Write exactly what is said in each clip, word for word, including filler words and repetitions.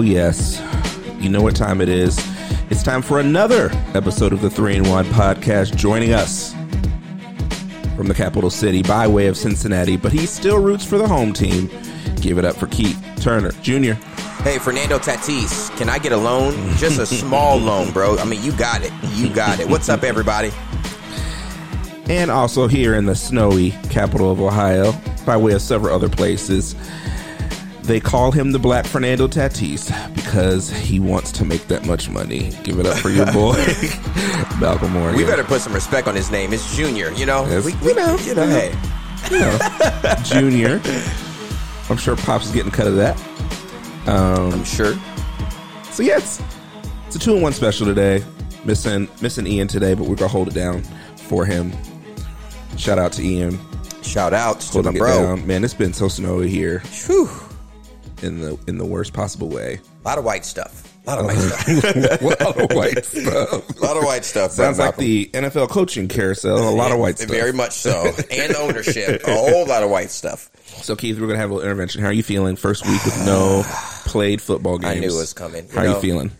Oh, yes. You know what time it is. It's time for another episode of the three in one podcast. Joining us from the capital city by way of Cincinnati, but he still roots for the home team. Give it up for Keith Turner Junior Hey, Fernando Tatis, can I get a loan? Just a small loan, bro. I mean, you got it. You got it. What's up, everybody? And also here in the snowy capital of Ohio, by way of several other places, they call him the Black Fernando Tatis because he wants to make that much money. Give it up for your boy, Malcolm Morgan. We better put some respect on his name. It's Junior, you know? Yes. We, we know. You know, hey. You know. Junior. I'm sure Pops is getting cut of that. Um, I'm sure. So, yeah, it's, it's a two-in-one special today. Missing, missing Ian today, but we're going to hold it down for him. Shout out to Ian. Shout out to the bro. Down. Man, it's been so snowy here. Whew. In the in the worst possible way. A lot of white stuff. A lot of white stuff. A lot of white stuff. A lot of white stuff. Sounds like the N F L coaching carousel. A lot of white stuff. Very much so. And ownership. A whole lot of white stuff. So, Keith, we're going to have a little intervention. How are you feeling? First week with no played football games. I knew it was coming. You How know, are you feeling?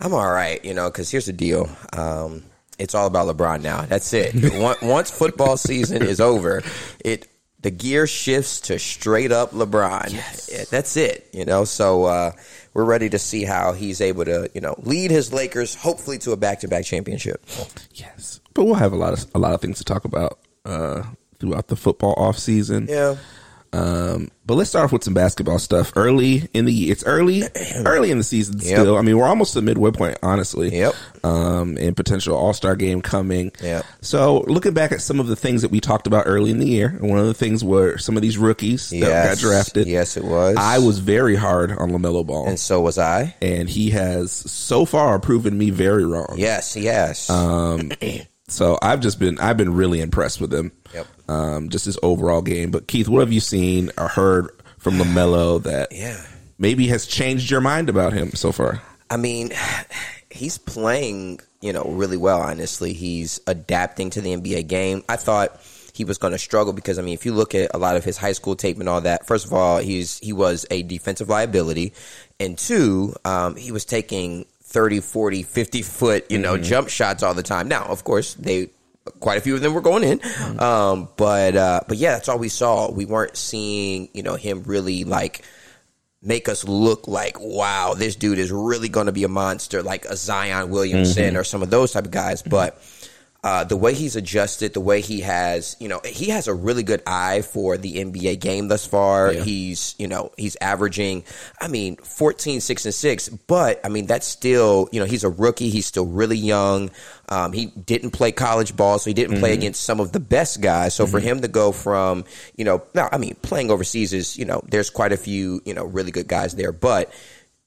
I'm all right, you know, because here's the deal. Um, it's all about LeBron now. That's it. Once football season is over, it the gear shifts to straight up LeBron. Yes. That's it, you know. So uh, we're ready to see how he's able to, you know, lead his Lakers hopefully to a back-to-back championship. Yes, but we'll have a lot of a lot of things to talk about uh, throughout the football offseason. Yeah. Um, but let's start off with some basketball stuff early in the it's early, early in the season yep. still. I mean, we're almost to midway point, honestly. Yep. Um, and potential all-star game coming. Yeah. So looking back at some of the things that we talked about early in the year, and one of the things were some of these rookies yes. that got drafted. Yes, it was. I was very hard on LaMelo Ball. And so was I. And he has so far proven me very wrong. Yes, he has. Um, so I've just been, I've been really impressed with him. Yep. Um, just his overall game. But Keith, what have you seen or heard from LaMelo that yeah. maybe has changed your mind about him so far? I mean, he's playing, you know, really well, honestly. He's adapting to the N B A game. I thought he was going to struggle because, I mean, if you look at a lot of his high school tape and all that, first of all, he's he was a defensive liability. And two, um, he was taking thirty, forty, fifty-foot, you know, mm-hmm. jump shots all the time. Now, of course, they... quite a few of them were going in. Um, but, uh, but yeah, that's all we saw. We weren't seeing, you know, him really like make us look like, wow, this dude is really going to be a monster, like a Zion Williamson mm-hmm. or some of those type of guys. But uh, the way he's adjusted, the way he has, you know, he has a really good eye for the N B A game thus far. Yeah. He's, you know, he's averaging, I mean, fourteen, six, and six. But, I mean, that's still, you know, he's a rookie. He's still really young. Um, he didn't play college ball, so he didn't mm-hmm. play against some of the best guys. So mm-hmm. for him to go from, you know, now, I mean, playing overseas is, you know, there's quite a few, you know, really good guys there. But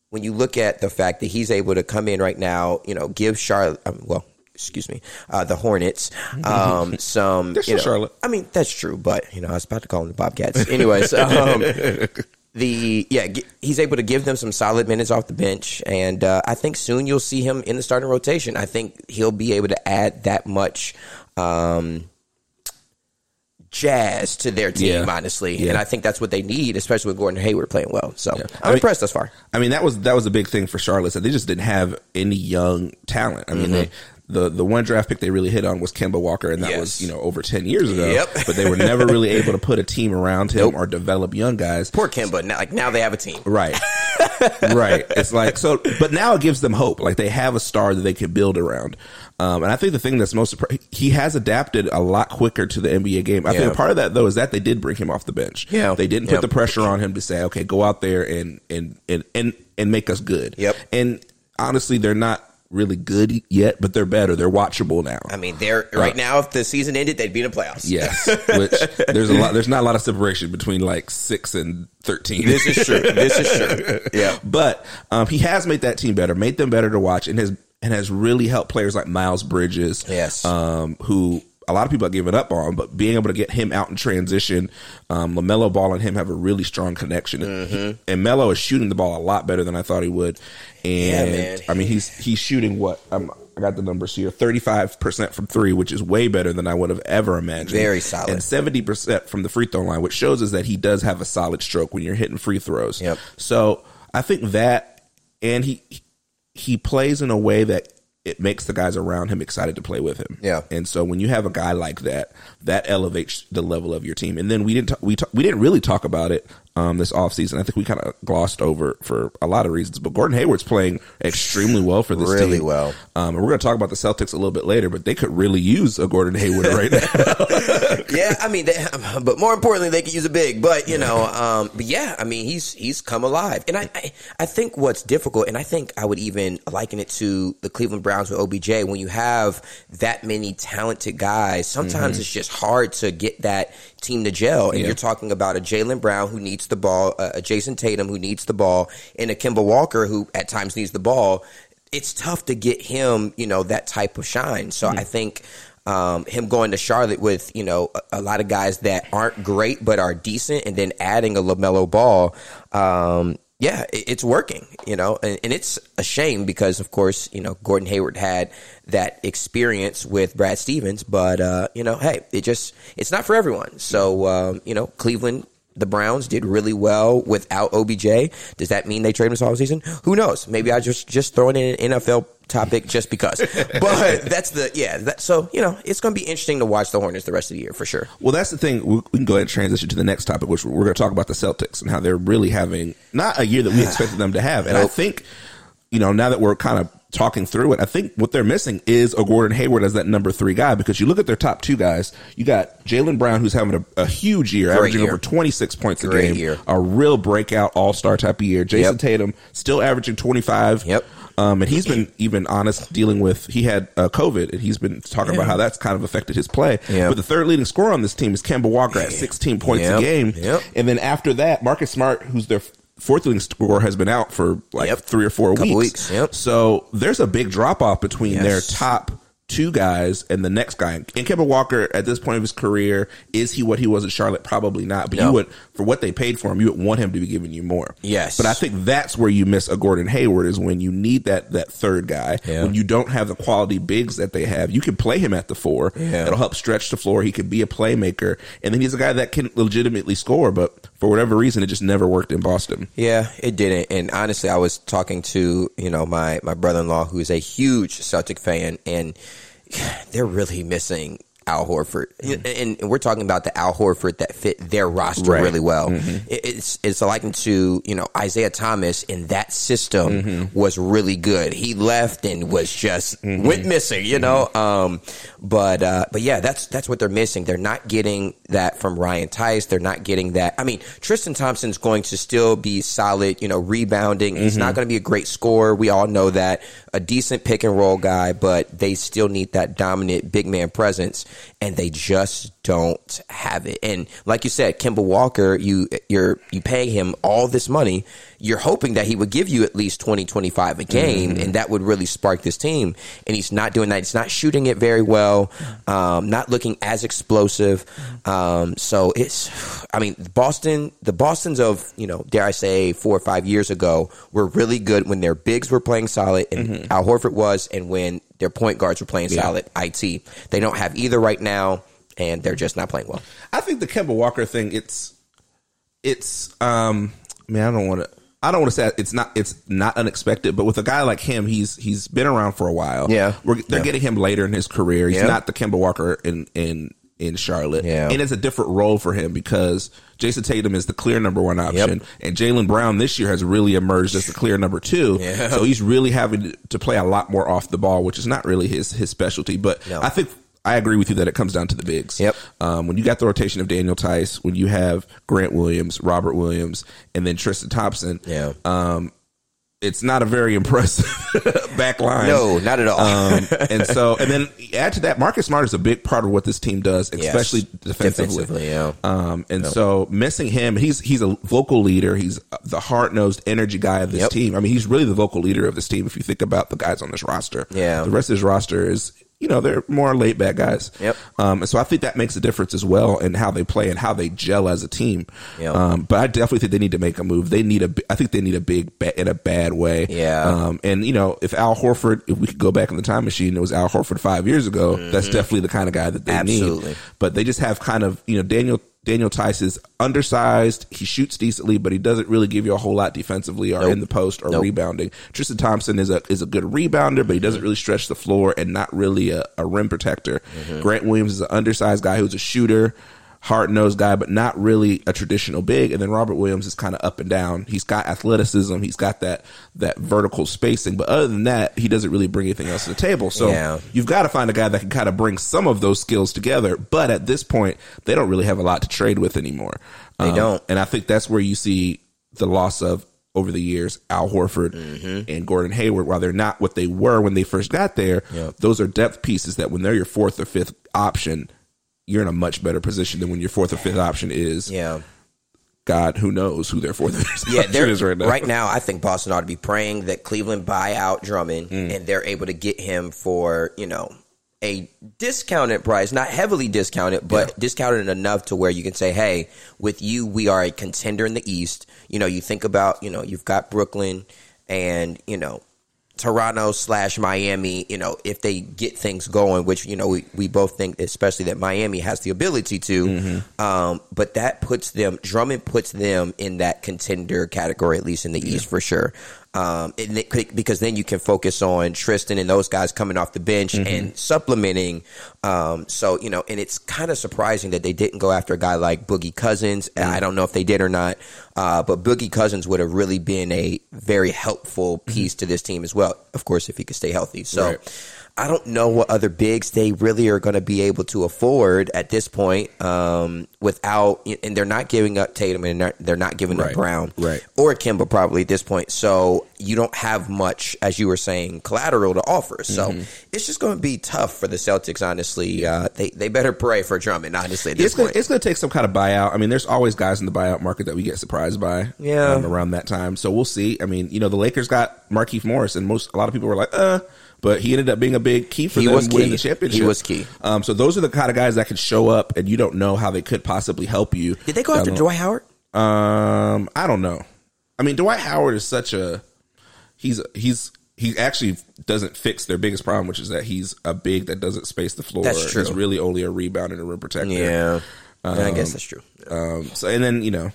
when you look at the fact that he's able to come in right now, you know, give Charlotte, um, well, excuse me, uh, the Hornets, um, some, you know, Charlotte. I mean, that's true, but, you know, I was about to call them the Bobcats. Anyways, um, The yeah, he's able to give them some solid minutes off the bench, and uh, I think soon you'll see him in the starting rotation. I think he'll be able to add that much um, jazz to their team, yeah. honestly, yeah. and I think that's what they need, especially with Gordon Hayward playing well. So yeah. I'm I mean, impressed thus far. I mean, that was that was a big thing for Charlotte. So they just didn't have any young talent. I mean, mm-hmm. they. The the one draft pick they really hit on was Kemba Walker, and that yes. was, you know, over ten years ago. Yep. But they were never really able to put a team around him nope. or develop young guys. Poor Kemba. Now, like, now they have a team. Right. Right. It's like, so, but now it gives them hope. Like, they have a star that they can build around. Um, and I think the thing that's most, he has adapted a lot quicker to the N B A game. I yeah. think part of that, though, is that they did bring him off the bench. Yeah. They didn't put yep. the pressure on him to say, okay, go out there and, and, and, and, and make us good. Yep. And honestly, they're not really good yet, but they're better. They're watchable now. I mean, they're right uh, now. If the season ended, they'd be in the playoffs. Yes, which there's a lot. There's not a lot of separation between like six and thirteen. This is true. This is true. Yeah, but um, he has made that team better, made them better to watch, and has and has really helped players like Miles Bridges. Yes, um, who a lot of people are giving up on, but being able to get him out in transition, um, LaMelo Ball and him have a really strong connection. Mm-hmm. And, and Melo is shooting the ball a lot better than I thought he would. And, yeah, man. I mean, he's he's shooting what? I'm, I got the numbers here. thirty-five percent from three, which is way better than I would have ever imagined. Very solid. And seventy percent from the free throw line, which shows us that he does have a solid stroke when you're hitting free throws. Yep. So I think that and he he plays in a way that it makes the guys around him excited to play with him. Yeah. And so when you have a guy like that, that elevates the level of your team. And then we didn't, we talk, we didn't really talk about it um, this offseason. I think we kind of glossed over for a lot of reasons, but Gordon Hayward's playing extremely well for this really team. Really well. Um, and we're going to talk about the Celtics a little bit later, but they could really use a Gordon Hayward right now. Yeah. I mean, they, but more importantly, they could use a big, but you know, um, but yeah, I mean, he's, he's come alive. And I, I, I think what's difficult, and I think I would even liken it to the Cleveland Browns with O B J, when you have that many talented guys, sometimes mm-hmm. it's just hard to get that team to gel. And yeah. you're talking about a Jaylen Brown who needs the ball, a Jason Tatum who needs the ball, and a Kemba Walker who at times needs the ball. It's tough to get him, you know, that type of shine. So mm-hmm. I think um, him going to Charlotte with, you know, a, a lot of guys that aren't great but are decent, and then adding a LaMelo Ball, um, yeah, it's working, you know, and, and it's a shame because, of course, you know, Gordon Hayward had that experience with Brad Stevens, but, uh, you know, hey, it just, it's not for everyone. So, um, you know, Cleveland, the Browns did really well without O B J. Does that mean they trade him this offseason? Who knows? Maybe I just, just throwing in an N F L topic just because. But that's the, yeah, that, so, you know, it's going to be interesting to watch the Hornets the rest of the year for sure. Well, that's the thing. We, we can go ahead and transition to the next topic, which we're going to talk about the Celtics and how they're really having not a year that we expected them to have. And nope. I think, you know, now that we're kind of talking through it, I think what they're missing is a Gordon Hayward as that number three guy, because you look at their top two guys, you got Jaylen Brown, who's having a, a huge year, Great averaging year. over twenty-six points Great a game, year. a real breakout all-star type of year. Jason yep. Tatum still averaging twenty-five. Yep. Um, and he's been even honest dealing with, he had uh, COVID, and he's been talking yeah. about how that's kind of affected his play. Yeah. But the third leading scorer on this team is Kemba Walker at sixteen points yep. a game. Yep. And then after that, Marcus Smart, who's their fourth leading scorer, has been out for like yep. three or four Couple weeks. weeks. Yep. So there's a big drop off between yes. their top two guys and the next guy. And Kemba Walker, at this point of his career, is he what he was at Charlotte? Probably not. But no. you would, for what they paid for him, you would want him to be giving you more. Yes. But I think that's where you miss a Gordon Hayward, is when you need that that third guy. Yeah. When you don't have the quality bigs that they have, you can play him at the four. Yeah. It'll help stretch the floor. He could be a playmaker. And then he's a guy that can legitimately score, but for whatever reason, it just never worked in Boston. Yeah, it didn't. And honestly, I was talking to, you know, my, my brother-in-law, who is a huge Celtic fan, and they're really missing Al Horford. Mm. And we're talking about the Al Horford that fit their roster right. really well. Mm-hmm. It's it's likened to, you know, Isaiah Thomas in that system mm-hmm. was really good. He left and was just mm-hmm. went missing, you mm-hmm. know. Um, but uh, but yeah, that's that's what they're missing. They're not getting that from Ryan Theis. They're not getting that. I mean, Tristan Thompson's going to still be solid, you know, rebounding. Mm-hmm. He's not going to be a great scorer. We all know that. A decent pick and roll guy, but they still need that dominant big man presence, and they just don't have it. And like you said, Kemba Walker, you you're you pay him all this money. You're hoping that he would give you at least twenty, twenty-five a game, mm-hmm. and that would really spark this team. And he's not doing that. He's not shooting it very well, um, not looking as explosive. Um, so it's, I mean, Boston, the Bostons of, you know, dare I say, four or five years ago were really good when their bigs were playing solid, and mm-hmm. Al Horford was, and when their point guards were playing yeah. solid, it. They don't have either right now, and they're just not playing well. I think the Kemba Walker thing, it's, it's, um, I mean, I don't want to, I don't want to say it's not it's not unexpected, but with a guy like him, he's he's been around for a while. Yeah, We're, they're yeah. getting him later in his career. He's yeah. not the Kemba Walker in in in Charlotte, yeah. and it's a different role for him because Jason Tatum is the clear number one option, yep. and Jaylen Brown this year has really emerged as the clear number two. Yeah. So he's really having to play a lot more off the ball, which is not really his his specialty. But no. I think. I agree with you that it comes down to the bigs. Yep. Um, when you got the rotation of Daniel Theis, when you have Grant Williams, Robert Williams, and then Tristan Thompson, yeah. um, it's not a very impressive back line. No, not at all. Um, and so, and then add to that, Marcus Smart is a big part of what this team does, especially yes. defensively. defensively yeah. um, and yep. so missing him, he's he's a vocal leader. He's the hard-nosed energy guy of this yep. team. I mean, he's really the vocal leader of this team if you think about the guys on this roster. Yeah. The rest of his roster is... You know, they're more laid back guys. Yep. Um, and so I think that makes a difference as well in how they play and how they gel as a team. Yep. Um, but I definitely think they need to make a move. They need a, I think they need a big ba- in a bad way. Yeah. Um, and you know, if Al Horford, if we could go back in the time machine, it was Al Horford five years ago. Mm-hmm. That's definitely the kind of guy that they Absolutely. need. But they just have kind of, you know, Daniel Daniel Theis is undersized. He shoots decently, but he doesn't really give you a whole lot defensively or nope. in the post or nope. rebounding. Tristan Thompson is a is a good rebounder, but he doesn't really stretch the floor and not really a, a rim protector. Mm-hmm. Grant Williams is an undersized guy who's a shooter, hard-nosed guy, but not really a traditional big. And then Robert Williams is kind of up and down. He's got athleticism. He's got that that vertical spacing. But other than that, he doesn't really bring anything else to the table. So yeah. you've got to find a guy that can kind of bring some of those skills together. But at this point, they don't really have a lot to trade with anymore. They um, don't. And I think that's where you see the loss of, over the years, Al Horford mm-hmm. and Gordon Hayward. While they're not what they were when they first got there, yep. those are depth pieces that when they're your fourth or fifth option, you're in a much better position than when your fourth or fifth option is. Yeah. God, who knows who their fourth or fifth yeah, option is right now. Right now, I think Boston ought to be praying that Cleveland buy out Drummond mm. and they're able to get him for, you know, a discounted price, not heavily discounted, but yeah. discounted enough to where you can say, hey, with you, we are a contender in the East. You know, you think about, you know, you've got Brooklyn and, you know, Toronto slash Miami, you know, if they get things going, which, you know, we, we both think, especially that Miami has the ability to, mm-hmm. um, but that puts them, Drummond puts them in that contender category, at least in the yeah. East for sure. Um, and it, because then you can focus on Tristan and those guys coming off the bench mm-hmm. and supplementing. Um, so, you know, and it's kind of surprising that they didn't go after a guy like Boogie Cousins. Mm-hmm. I don't know if they did or not, uh, but Boogie Cousins would have really been a very helpful piece mm-hmm. to this team as well. Of course, if he could stay healthy. So right. I don't know what other bigs they really are going to be able to afford at this point um, without, and they're not giving up Tatum and they're not, they're not giving right. up Brown right. or Kemba probably at this point. So you don't have much, as you were saying, collateral to offer. So mm-hmm. it's just going to be tough for the Celtics, honestly. Uh, they they better pray for Drummond, honestly, at this it's gonna, point. It's going to take some kind of buyout. I mean, there's always guys in the buyout market that we get surprised by yeah. um, around that time. So we'll see. I mean, you know, the Lakers got Markieff Morris and most a lot of people were like, uh. But he ended up being a big key for he them was winning key. the championship. He was key. Um, so those are the kind of guys that can show up, and you don't know how they could possibly help you. Did they go after Dwight Howard? Um, I don't know. I mean, Dwight Howard is such a he's he's he actually doesn't fix their biggest problem, which is that he's a big that doesn't space the floor. That's true. He's really only a rebound and a rim protector. Yeah, um, I guess that's true. Um, so and then you know,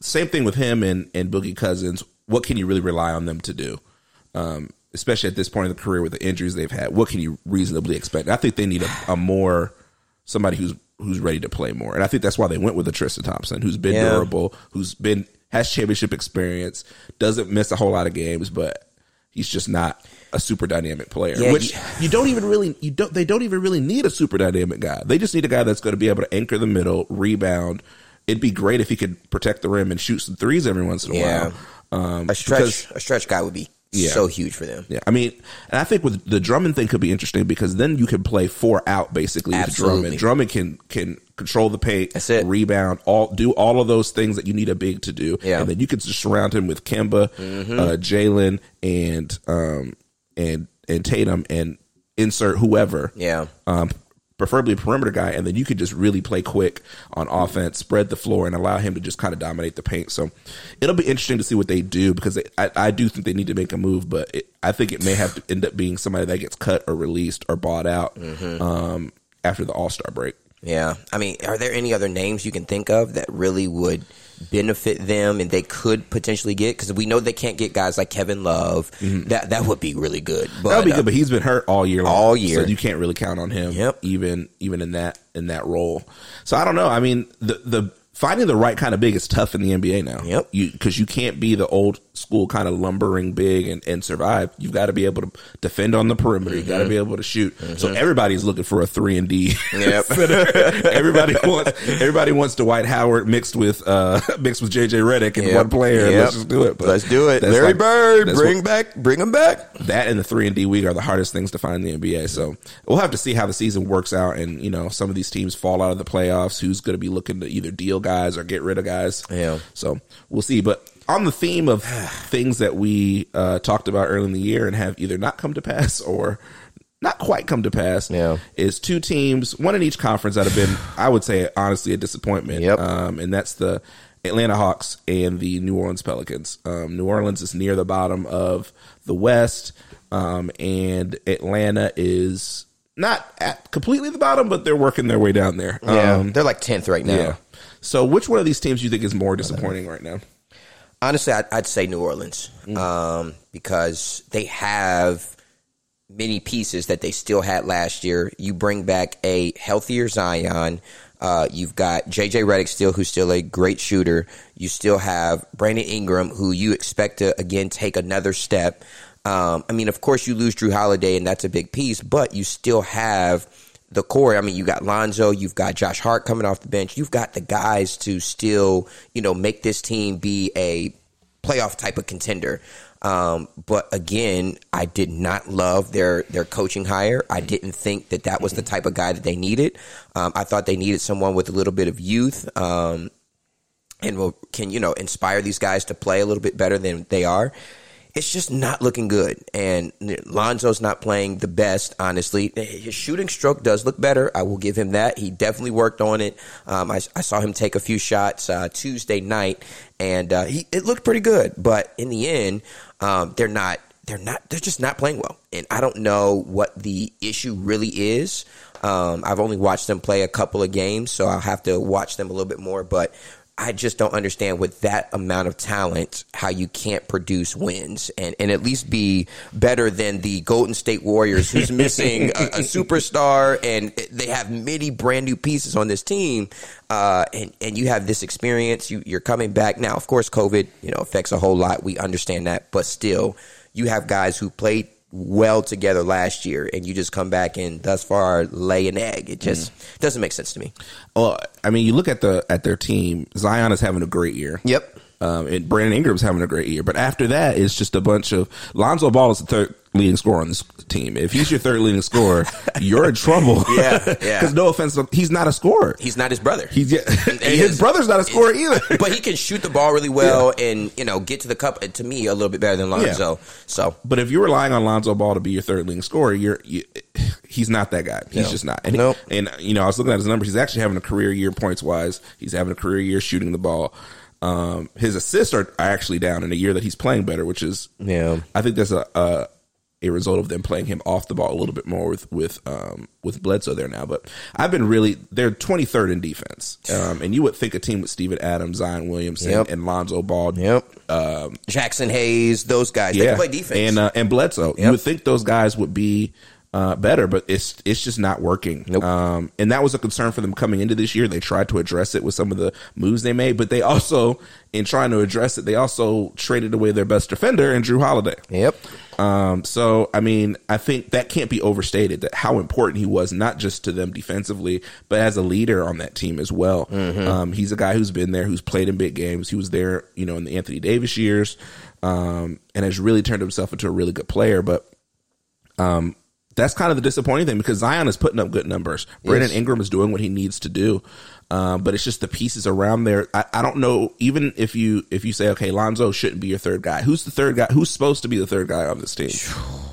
same thing with him and and Boogie Cousins. What can you really rely on them to do? Um, especially at this point in the career with the injuries they've had, what can you reasonably expect? I think they need a, a more, somebody who's who's ready to play more. And I think that's why they went with a Tristan Thompson, who's been yeah. durable, who's been has championship experience, doesn't miss a whole lot of games, but he's just not a super dynamic player, yeah, which yeah. you don't even really, you don't, they don't even really need a super dynamic guy. They just need a guy that's going to be able to anchor the middle, rebound. It'd be great if he could protect the rim and shoot some threes every once in a yeah. while. Um, a stretch, because, a stretch guy would be Yeah. so huge for them. Yeah, I mean, and I think with the Drummond thing could be interesting because then you can play four out basically Absolutely. with Drummond. Drummond can can control the paint, That's it. rebound, all do all of those things that you need a big to do. Yeah. And then you can just surround him with Kemba, mm-hmm. uh, Jaylen, and um and and Tatum, and insert whoever. Yeah. Um, preferably a perimeter guy, and then you could just really play quick on offense, spread the floor, and allow him to just kind of dominate the paint. So it'll be interesting to see what they do because they, I, I do think they need to make a move, but it, I think it may have to end up being somebody that gets cut or released or bought out mm-hmm. um, after the All-Star break. Yeah. I mean, are there any other names you can think of that really would benefit them and they could potentially get? Because we know they can't get guys like Kevin Love. Mm-hmm. That that would be really good. But, that would be uh, good, but he's been hurt all year long. All year. So you can't really count on him yep. even even in that in that role. So I don't know. I mean, the the finding the right kind of big is tough in the N B A now. Yep. Because you, you can't be the old school kind of lumbering big and, and survive. You've got to be able to defend on the perimeter. Mm-hmm. You've got to be able to shoot. Mm-hmm. So everybody's looking for a three and D. Yep. everybody wants everybody wants Dwight Howard mixed with uh, mixed with J J Redick and yep. one player. Yep. Let's just do it. But Let's do it. Larry like, Bird, bring what, back, bring him back. That and the three and D week are the hardest things to find in the N B A. So we'll have to see how the season works out, and you know some of these teams fall out of the playoffs. Who's going to be looking to either deal guys or get rid of guys? Yeah. So we'll see, but. On the theme of things that we uh, talked about early in the year and have either not come to pass or not quite come to pass yeah. is two teams, one in each conference that have been, I would say, honestly, a disappointment. Yep. Um, and that's the Atlanta Hawks and the New Orleans Pelicans. Um, New Orleans is near the bottom of the West, um, and Atlanta is not at completely the bottom, but they're working their way down there. Yeah, um, they're like tenth right now. Yeah. So which one of these teams do you think is more disappointing right now? Honestly, I'd, I'd say New Orleans mm. um, because they have many pieces that they still had last year. You bring back a healthier Zion. Uh, you've got J J Redick still, who's still a great shooter. You still have Brandon Ingram, who you expect to, again, take another step. Um, I mean, of course, you lose Drew Holiday, and that's a big piece, but you still have the core. I mean, you got Lonzo, you've got Josh Hart coming off the bench. You've got the guys to still, you know, make this team be a playoff type of contender. Um, but again, I did not love their, their coaching hire. I didn't think that that was the type of guy that they needed. Um, I thought they needed someone with a little bit of youth, um, and will, can, you know, inspire these guys to play a little bit better than they are. It's just not looking good. And Lonzo's not playing the best, honestly. His shooting stroke does look better. I will give him that. He definitely worked on it. Um, I, I saw him take a few shots uh, Tuesday night, and uh, he, it looked pretty good. But in the end, um, they're not. They're not. They're just not playing well. And I don't know what the issue really is. Um, I've only watched them play a couple of games, so I'll have to watch them a little bit more. But I just don't understand with that amount of talent how you can't produce wins and, and at least be better than the Golden State Warriors, who's missing a, a superstar, and they have many brand new pieces on this team. Uh, and, and you have this experience. You, you're coming back now. Of course, COVID, you know, affects a whole lot. We understand that. But still, you have guys who played well together last year, and you just come back and thus far lay an egg. It just mm. doesn't make sense to me. Well, I mean, you look at the at their team. Zion is having a great year. Yep. Um, and Brandon Ingram's having a great year. But after that, it's just a bunch of Lonzo Ball is the third leading scorer on this team. If he's your third leading scorer, you're in trouble. Yeah, yeah. Because no offense, he's not a scorer. He's not his brother. He's yeah, and, and his is, brother's not a scorer either. But he can shoot the ball really well, yeah. and you know get to the cup to me a little bit better than Lonzo. Yeah. So, but if you're relying on Lonzo Ball to be your third leading scorer, you're you, he's not that guy. He's no. just not. And, nope. he, and you know, I was looking at his numbers. He's actually having a career year points wise. He's having a career year shooting the ball. Um, his assists are actually down in a year that he's playing better, which is yeah. I think that's a, a a result of them playing him off the ball a little bit more with with um, with Bledsoe there now. But I've been really they're twenty-third in defense, um, and you would think a team with Steven Adams, Zion Williamson, yep. and Lonzo Ball, yep, um, Jackson Hayes, those guys, yeah. they can play defense, and uh, and Bledsoe. Yep. You would think those guys would be uh, better, but it's it's just not working. Nope. Um, and that was a concern for them coming into this year. They tried to address it with some of the moves they made, but they also, in trying to address it, they also traded away their best defender and Drew Holiday. Yep. Um, so, I mean, I think that can't be overstated, that how important he was, not just to them defensively, but as a leader on that team as well. Mm-hmm. Um, he's a guy who's been there, who's played in big games. He was there, you know, in the Anthony Davis years, um, and has really turned himself into a really good player. But, um, that's kind of the disappointing thing, because Zion is putting up good numbers. Brandon yes. Ingram is doing what he needs to do. Um, but it's just the pieces around there. I, I don't know, even if you if you say, okay, Lonzo shouldn't be your third guy. Who's the third guy? Who's supposed to be the third guy on this team?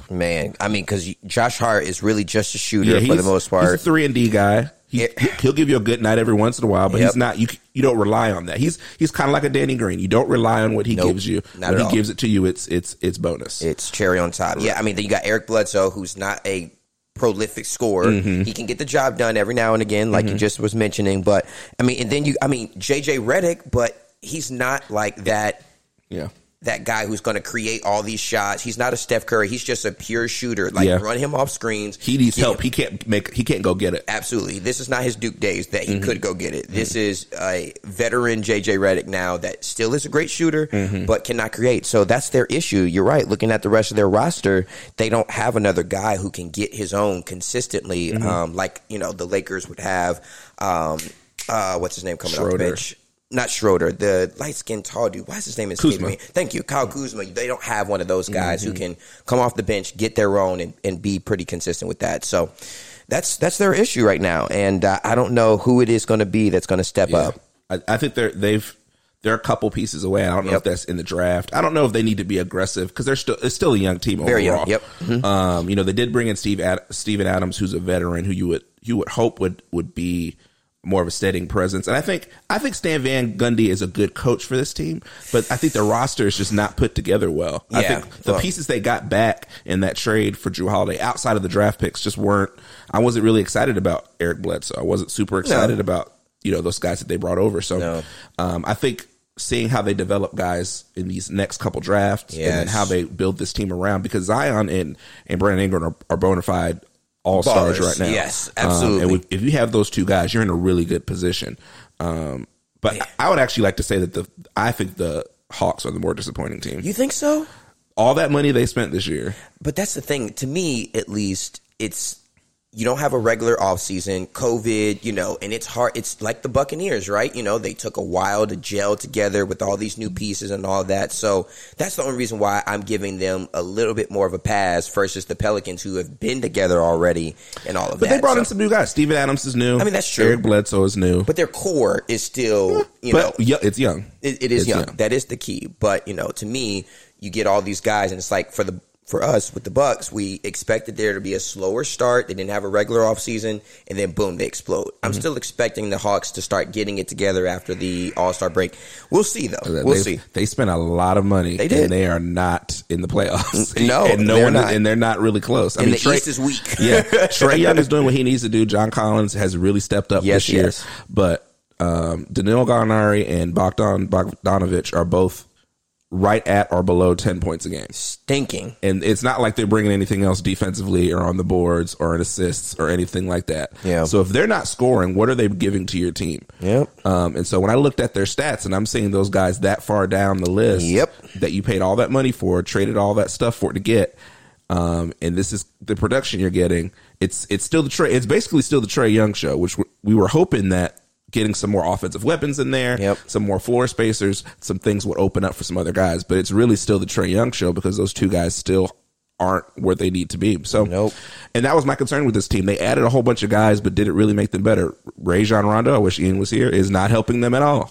Man, I mean, because Josh Hart is really just a shooter yeah, for the most part. He's a three and D guy. He, he'll give you a good night every once in a while, but yep. he's not. You you don't rely on that. He's he's kind of like a Danny Green. You don't rely on what he nope, gives you. Not when at he all. gives it to you, it's it's it's bonus. It's cherry on top. Yeah, I mean, then you got Eric Bledsoe, who's not a prolific scorer. Mm-hmm. He can get the job done every now and again, like mm-hmm. you just was mentioning. But I mean, and then you, I mean, J J Redick, but he's not like that. Yeah. That guy who's going to create all these shots. He's not a Steph Curry. He's just a pure shooter. Like, yeah. run him off screens. He needs help. Him. He can't make. He can't go get it. Absolutely. This is not his Duke days that he mm-hmm. could go get it. This mm-hmm. is a veteran J J Redick now that still is a great shooter, mm-hmm. but cannot create. So that's their issue. You're right. Looking at the rest of their roster, they don't have another guy who can get his own consistently, mm-hmm. um, like, you know, the Lakers would have. Um, uh, what's his name coming Schroeder. off the bench? Not Schroeder, the light-skinned tall dude. Why is his name escaping me? Thank you. Kyle Kuzma. They don't have one of those guys mm-hmm. who can come off the bench, get their own, and, and be pretty consistent with that. So that's that's their issue right now. And uh, I don't know who it is going to be that's going to step yeah. up. I, I think they're, they've, they're a couple pieces away. I don't know yep. if that's in the draft. I don't know if they need to be aggressive, because they're still, it's still a young team overall. Very young, yep. Mm-hmm. Um, you know, they did bring in Steve Ad- Steven Adams, who's a veteran, who you would you would hope would, would be more of a steadying presence. And I think I think Stan Van Gundy is a good coach for this team, but I think the roster is just not put together well. Yeah, I think the well, pieces they got back in that trade for Drew Holiday outside of the draft picks just weren't. I wasn't really excited about Eric Bledsoe. I wasn't super excited no. about, you know, those guys that they brought over. So no. um, I think seeing how they develop guys in these next couple drafts yes. and then how they build this team around, because Zion and, and Brandon Ingram are, are bona fide all-stars right now. Yes, absolutely. Um, and we, if you have those two guys, you're in a really good position. Um, but yeah. I would actually like to say that the I think the Hawks are the more disappointing team. You think so? All that money they spent this year. But that's the thing. To me, at least, it's you don't have a regular offseason, COVID, you know, and it's hard. It's like the Buccaneers, right? You know, they took a while to gel together with all these new pieces and all that. So that's the only reason why I'm giving them a little bit more of a pass versus the Pelicans, who have been together already and all of but that. But they brought so, in some new guys. Steven Adams is new. I mean, that's true. Eric Bledsoe is new. But their core is still, yeah, you know. Yeah, it's young. It, it is it's young. young. That is the key. But, you know, to me, you get all these guys, and it's like for the For us, with the Bucks, we expected there to be a slower start. They didn't have a regular offseason, and then, boom, they explode. I'm mm-hmm. still expecting the Hawks to start getting it together after the All-Star break. We'll see, though. We'll They've, see. They spent a lot of money, they did. and they are not in the playoffs. No, and no they're one, not. And they're not really close. I and mean, the Trae, East is weak. yeah, Trae Young is doing what he needs to do. John Collins has really stepped up yes, this year. Yes. But um, Danilo Gallinari and Bogdan Bogdanović are both right at or below ten points a game. Stinking. And it's not like they're bringing anything else defensively or on the boards or in assists or anything like that. Yeah. So if they're not scoring, what are they giving to your team? Yep. Um, and so when I looked at their stats and I'm seeing those guys that far down the list yep. that you paid all that money for, traded all that stuff for it to get, um, and this is the production you're getting, it's it's still the Trae, it's basically still the Trae Young show, which we were hoping that getting some more offensive weapons in there, yep. some more floor spacers, some things would open up for some other guys. But it's really still the Trae Young show because those two guys still aren't where they need to be. So, nope. And that was my concern with this team. They added a whole bunch of guys, but did it really make them better? Rajon Rondo, I wish Ian was here, is not helping them at all.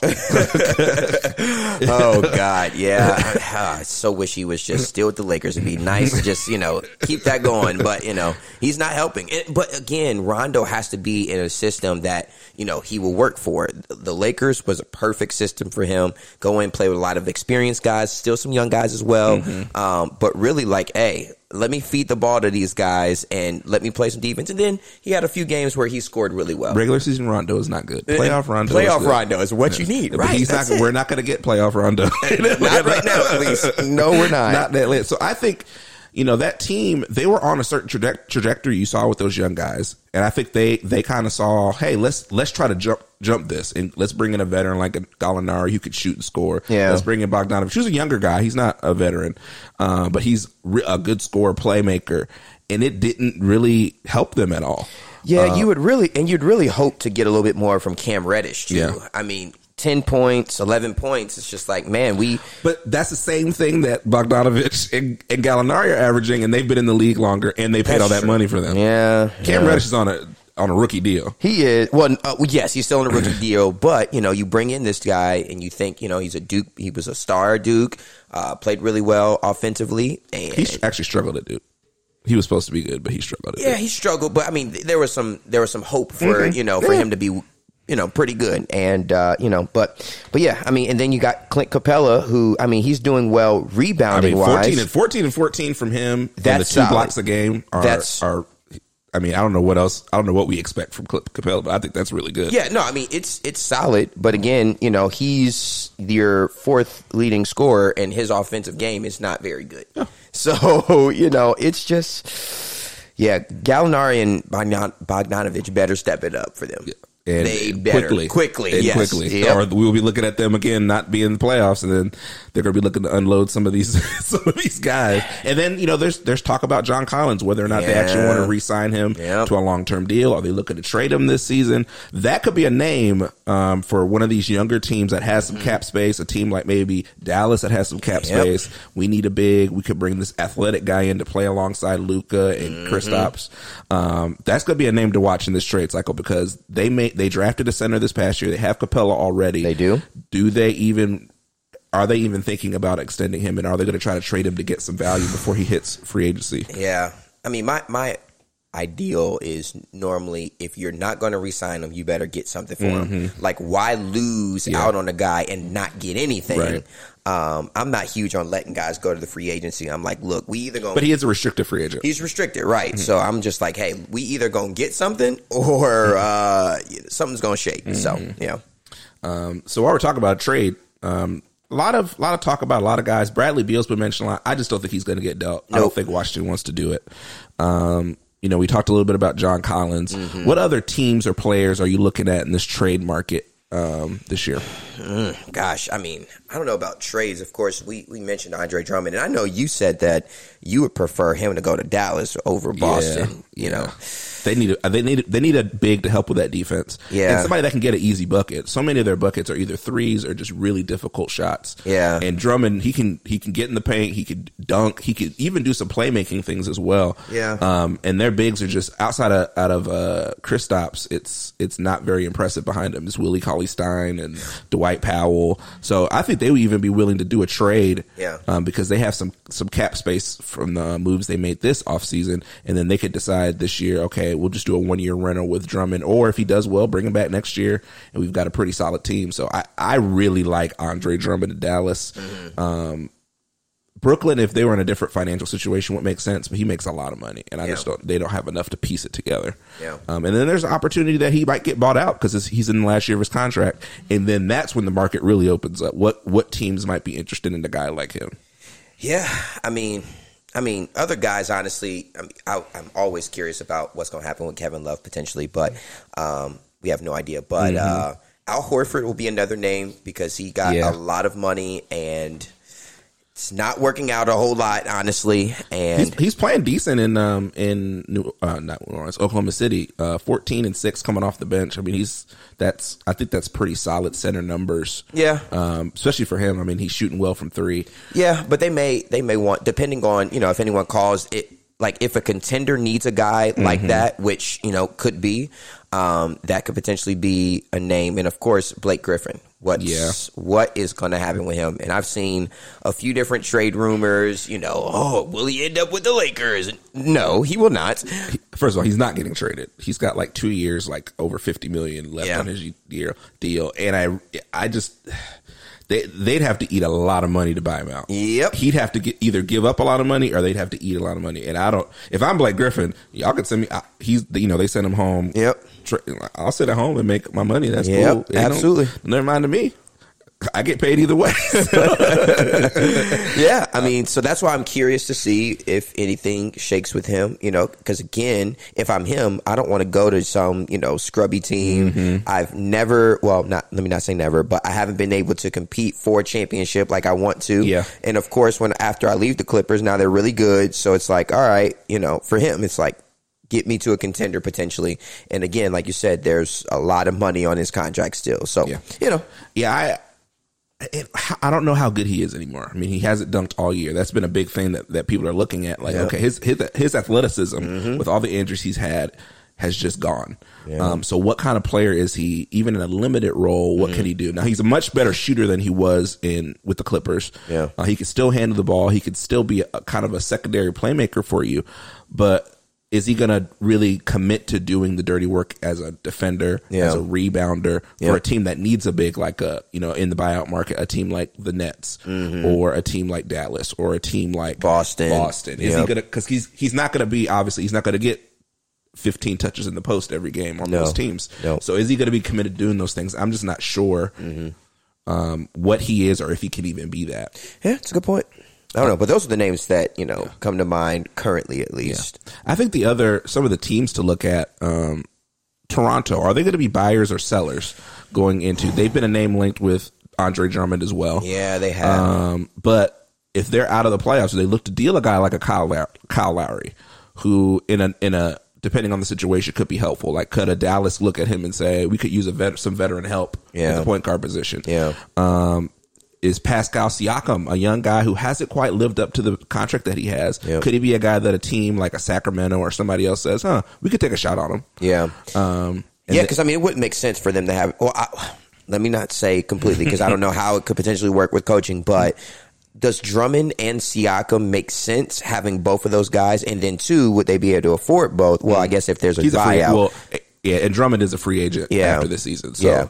Oh, God, yeah. I so wish he was just still with the Lakers. It'd be nice to just, you know, keep that going. But, you know, he's not helping. It, but, again, Rondo has to be in a system that, you know, he will work for. The Lakers was a perfect system for him. Go in, play with a lot of experienced guys, still some young guys as well. Mm-hmm. Um, but really, like, hey, let me feed the ball to these guys and let me play some defense. And then he had a few games where he scored really well. Regular season Rondo is not good. Playoff Rondo Playoff is good. Rondo is what you need, right? He's not, we're not going to get playoff Rondo. Not right now, at least. No, we're not. Not that late. So I think, you know, that team, they were on a certain traje- trajectory you saw with those young guys. And I think they, they kind of saw, hey, let's let's try to jump jump this. And let's bring in a veteran like a Gallinari who could shoot and score. Yeah. Let's bring in Bogdanović, who's a younger guy. He's not a veteran, uh, but he's re- a good scorer, playmaker. And it didn't really help them at all. Yeah, uh, you would really and you'd really hope to get a little bit more from Cam Reddish, too. Yeah. I mean, ten points, eleven points. It's just like, man, we... But that's the same thing that Bogdanović and, and Gallinari are averaging, and they've been in the league longer, and they paid all that true. money for them. Yeah. Cam yeah. Reddish is on a on a rookie deal. He is. Well, uh, yes, he's still on a rookie deal, but, you know, you bring in this guy, and you think, you know, he's a Duke. He was a star Duke, uh, played really well offensively. And he actually struggled at Duke. He was supposed to be good, but he struggled at Duke. Yeah, he struggled, but, I mean, there was some, there was some hope for, mm-hmm. you know, for yeah. him to be... you know, pretty good. And, uh, you know, but, but yeah, I mean, and then you got Clint Capella, who, I mean, he's doing well rebounding wise. I mean, fourteen and fourteen from him. That's and the two blocks a game are, that's, are, I mean, I don't know what else, I don't know what we expect from Clint Capella, but I think that's really good. Yeah, no, I mean, it's, it's solid. But again, you know, he's your fourth leading scorer and his offensive game is not very good. Yeah. So, you know, it's just, yeah, Gallinari and Bogdanović better step it up for them. Yeah. And they better quickly, quickly, and yes. quickly. Yep. Or we'll be looking at them again, not be in the playoffs, and then they're going to be looking to unload some of these some of these guys. And then you know, there's there's talk about John Collins, whether or not yeah. they actually want to re-sign him yep. to a long-term deal. Are they looking to trade him this season? That could be a name um, for one of these younger teams that has some mm-hmm. cap space. A team like maybe Dallas that has some cap yep. space. We need a big. We could bring this athletic guy in to play alongside Luka and mm-hmm. Kristaps. Um, that's going to be a name to watch in this trade cycle because they may. They drafted a center this past year. They have Capella already. They do. Do they even? Are they even thinking about extending him? And are they going to try to trade him to get some value before he hits free agency? Yeah, I mean, my my ideal is normally if you're not going to re-sign him, you better get something for mm-hmm. him. Like, why lose yeah. out on a guy and not get anything? Right. Um, I'm not huge on letting guys go to the free agency. I'm like, look, we either going. But he is a restricted free agent. He's restricted, right? Mm-hmm. So I'm just like, hey, we either going to get something or uh, something's going to shake. Mm-hmm. So yeah. Um, so while we're talking about trade, um, a lot of a lot of talk about a lot of guys. Bradley Beal's been mentioned a lot. I just don't think he's going to get dealt. Nope. I don't think Washington wants to do it. Um, You know, we talked a little bit about John Collins. Mm-hmm. What other teams or players are you looking at in this trade market um, this year? Gosh, I mean, I don't know about trades. Of course, we, we mentioned Andre Drummond, and I know you said that you would prefer him to go to Dallas over Boston. Yeah, you yeah. know, they need a, they need they need a big to help with that defense. Yeah, and somebody that can get an easy bucket. So many of their buckets are either threes or just really difficult shots. Yeah, and Drummond he can he can get in the paint. He could dunk. He could even do some playmaking things as well. Yeah, um, and their bigs are just outside of out of uh, Kristaps. It's it's not very impressive behind them. It's Willie Cauley-Stein and Dwight Powell. So I think they would even be willing to do a trade yeah. um, because they have some, some cap space from the moves they made this offseason, and then they could decide this year, okay, we'll just do a one-year rental with Drummond, or if he does well, bring him back next year, and we've got a pretty solid team. So I, I really like Andre Drummond in Dallas. Mm-hmm. Um, Brooklyn, if they were in a different financial situation, would make sense, but he makes a lot of money, and I yeah. just don't, they don't have enough to piece it together. Yeah. Um, and then there's an opportunity that he might get bought out because he's in the last year of his contract, and then that's when the market really opens up. What what teams might be interested in a guy like him? Yeah, I mean, I mean, other guys, honestly, I mean, I, I'm always curious about what's going to happen with Kevin Love potentially, but um, we have no idea. But mm-hmm. uh, Al Horford will be another name because he got yeah. a lot of money and – it's not working out a whole lot, honestly. And he's, he's playing decent in um in New uh, not New Orleans, Oklahoma City, uh, fourteen and six coming off the bench. I mean, he's that's I think that's pretty solid center numbers. Yeah, um, especially for him. I mean, he's shooting well from three. Yeah, but they may they may want depending on you know if anyone calls it like if a contender needs a guy like mm-hmm. that, which you know could be, um, that could potentially be a name, and of course Blake Griffin. What's, yeah. What is going to happen with him? And I've seen a few different trade rumors, you know, oh, will he end up with the Lakers? No, he will not. First of all, he's not getting traded. He's got like two years, like over fifty million dollars left yeah. on his year deal. And I, I just... They, they'd have to eat a lot of money to buy him out. Yep. He'd have to get, either give up a lot of money or they'd have to eat a lot of money. And I don't, if I'm Blake Griffin, y'all can send me, I, he's, you know, they send him home. Yep. Tra- I'll sit at home and make my money. That's yep, cool. Absolutely. Never mind to me. I get paid either way. yeah. I mean, so that's why I'm curious to see if anything shakes with him, you know, because again, if I'm him, I don't want to go to some, you know, scrubby team. Mm-hmm. I've never, well, not, let me not say never, but I haven't been able to compete for a championship like I want to. Yeah. And of course, when after I leave the Clippers, now they're really good. So it's like, all right, you know, for him, it's like, get me to a contender potentially. And again, like you said, there's a lot of money on his contract still. So, yeah. you know, yeah, I, It, I don't know how good he is anymore. I mean, he hasn't dunked all year. That's been a big thing that, that people are looking at. Like, yeah. okay, his his, his athleticism mm-hmm. with all the injuries he's had has just gone. Yeah. Um, so what kind of player is he? Even in a limited role, what mm-hmm. can he do? Now, he's a much better shooter than he was in with the Clippers. Yeah. Uh, he can still handle the ball. He could still be a, a kind of a secondary playmaker for you. But is he going to really commit to doing the dirty work as a defender, yeah. as a rebounder yeah. for a team that needs a big, like a, you know, in the buyout market, a team like the Nets mm-hmm. or a team like Dallas or a team like Boston, Boston. Is yep. he going to, cause he's, he's not going to be, obviously he's not going to get fifteen touches in the post every game on no. those teams. No. So is he going to be committed to doing those things? I'm just not sure mm-hmm. um, what he is or if he can even be that. Yeah. That's a good point. I don't know, but those are the names that, you know, yeah. come to mind currently, at least. Yeah. I think the other, some of the teams to look at, um, Toronto, are they going to be buyers or sellers going into? They've been a name linked with Andre Drummond as well. Yeah, they have. Um, but if they're out of the playoffs, they look to deal a guy like a Kyle Lowry, Kyle Lowry who in a, in a, depending on the situation, could be helpful. Like, could a Dallas look at him and say, we could use a vet, some veteran help yeah. in the point guard position? Yeah. Um, Is Pascal Siakam, a young guy who hasn't quite lived up to the contract that he has? Yep. Could he be a guy that a team like a Sacramento or somebody else says, huh, we could take a shot on him? Yeah. Um, yeah, because, th- I mean, it wouldn't make sense for them to have – well, I, let me not say completely because I don't know how it could potentially work with coaching, but – does Drummond and Siakam make sense having both of those guys? And then two, would they be able to afford both? Well, I guess if there's a He's buyout. A free, well, yeah, and Drummond is a free agent yeah. after this season. So. Yeah.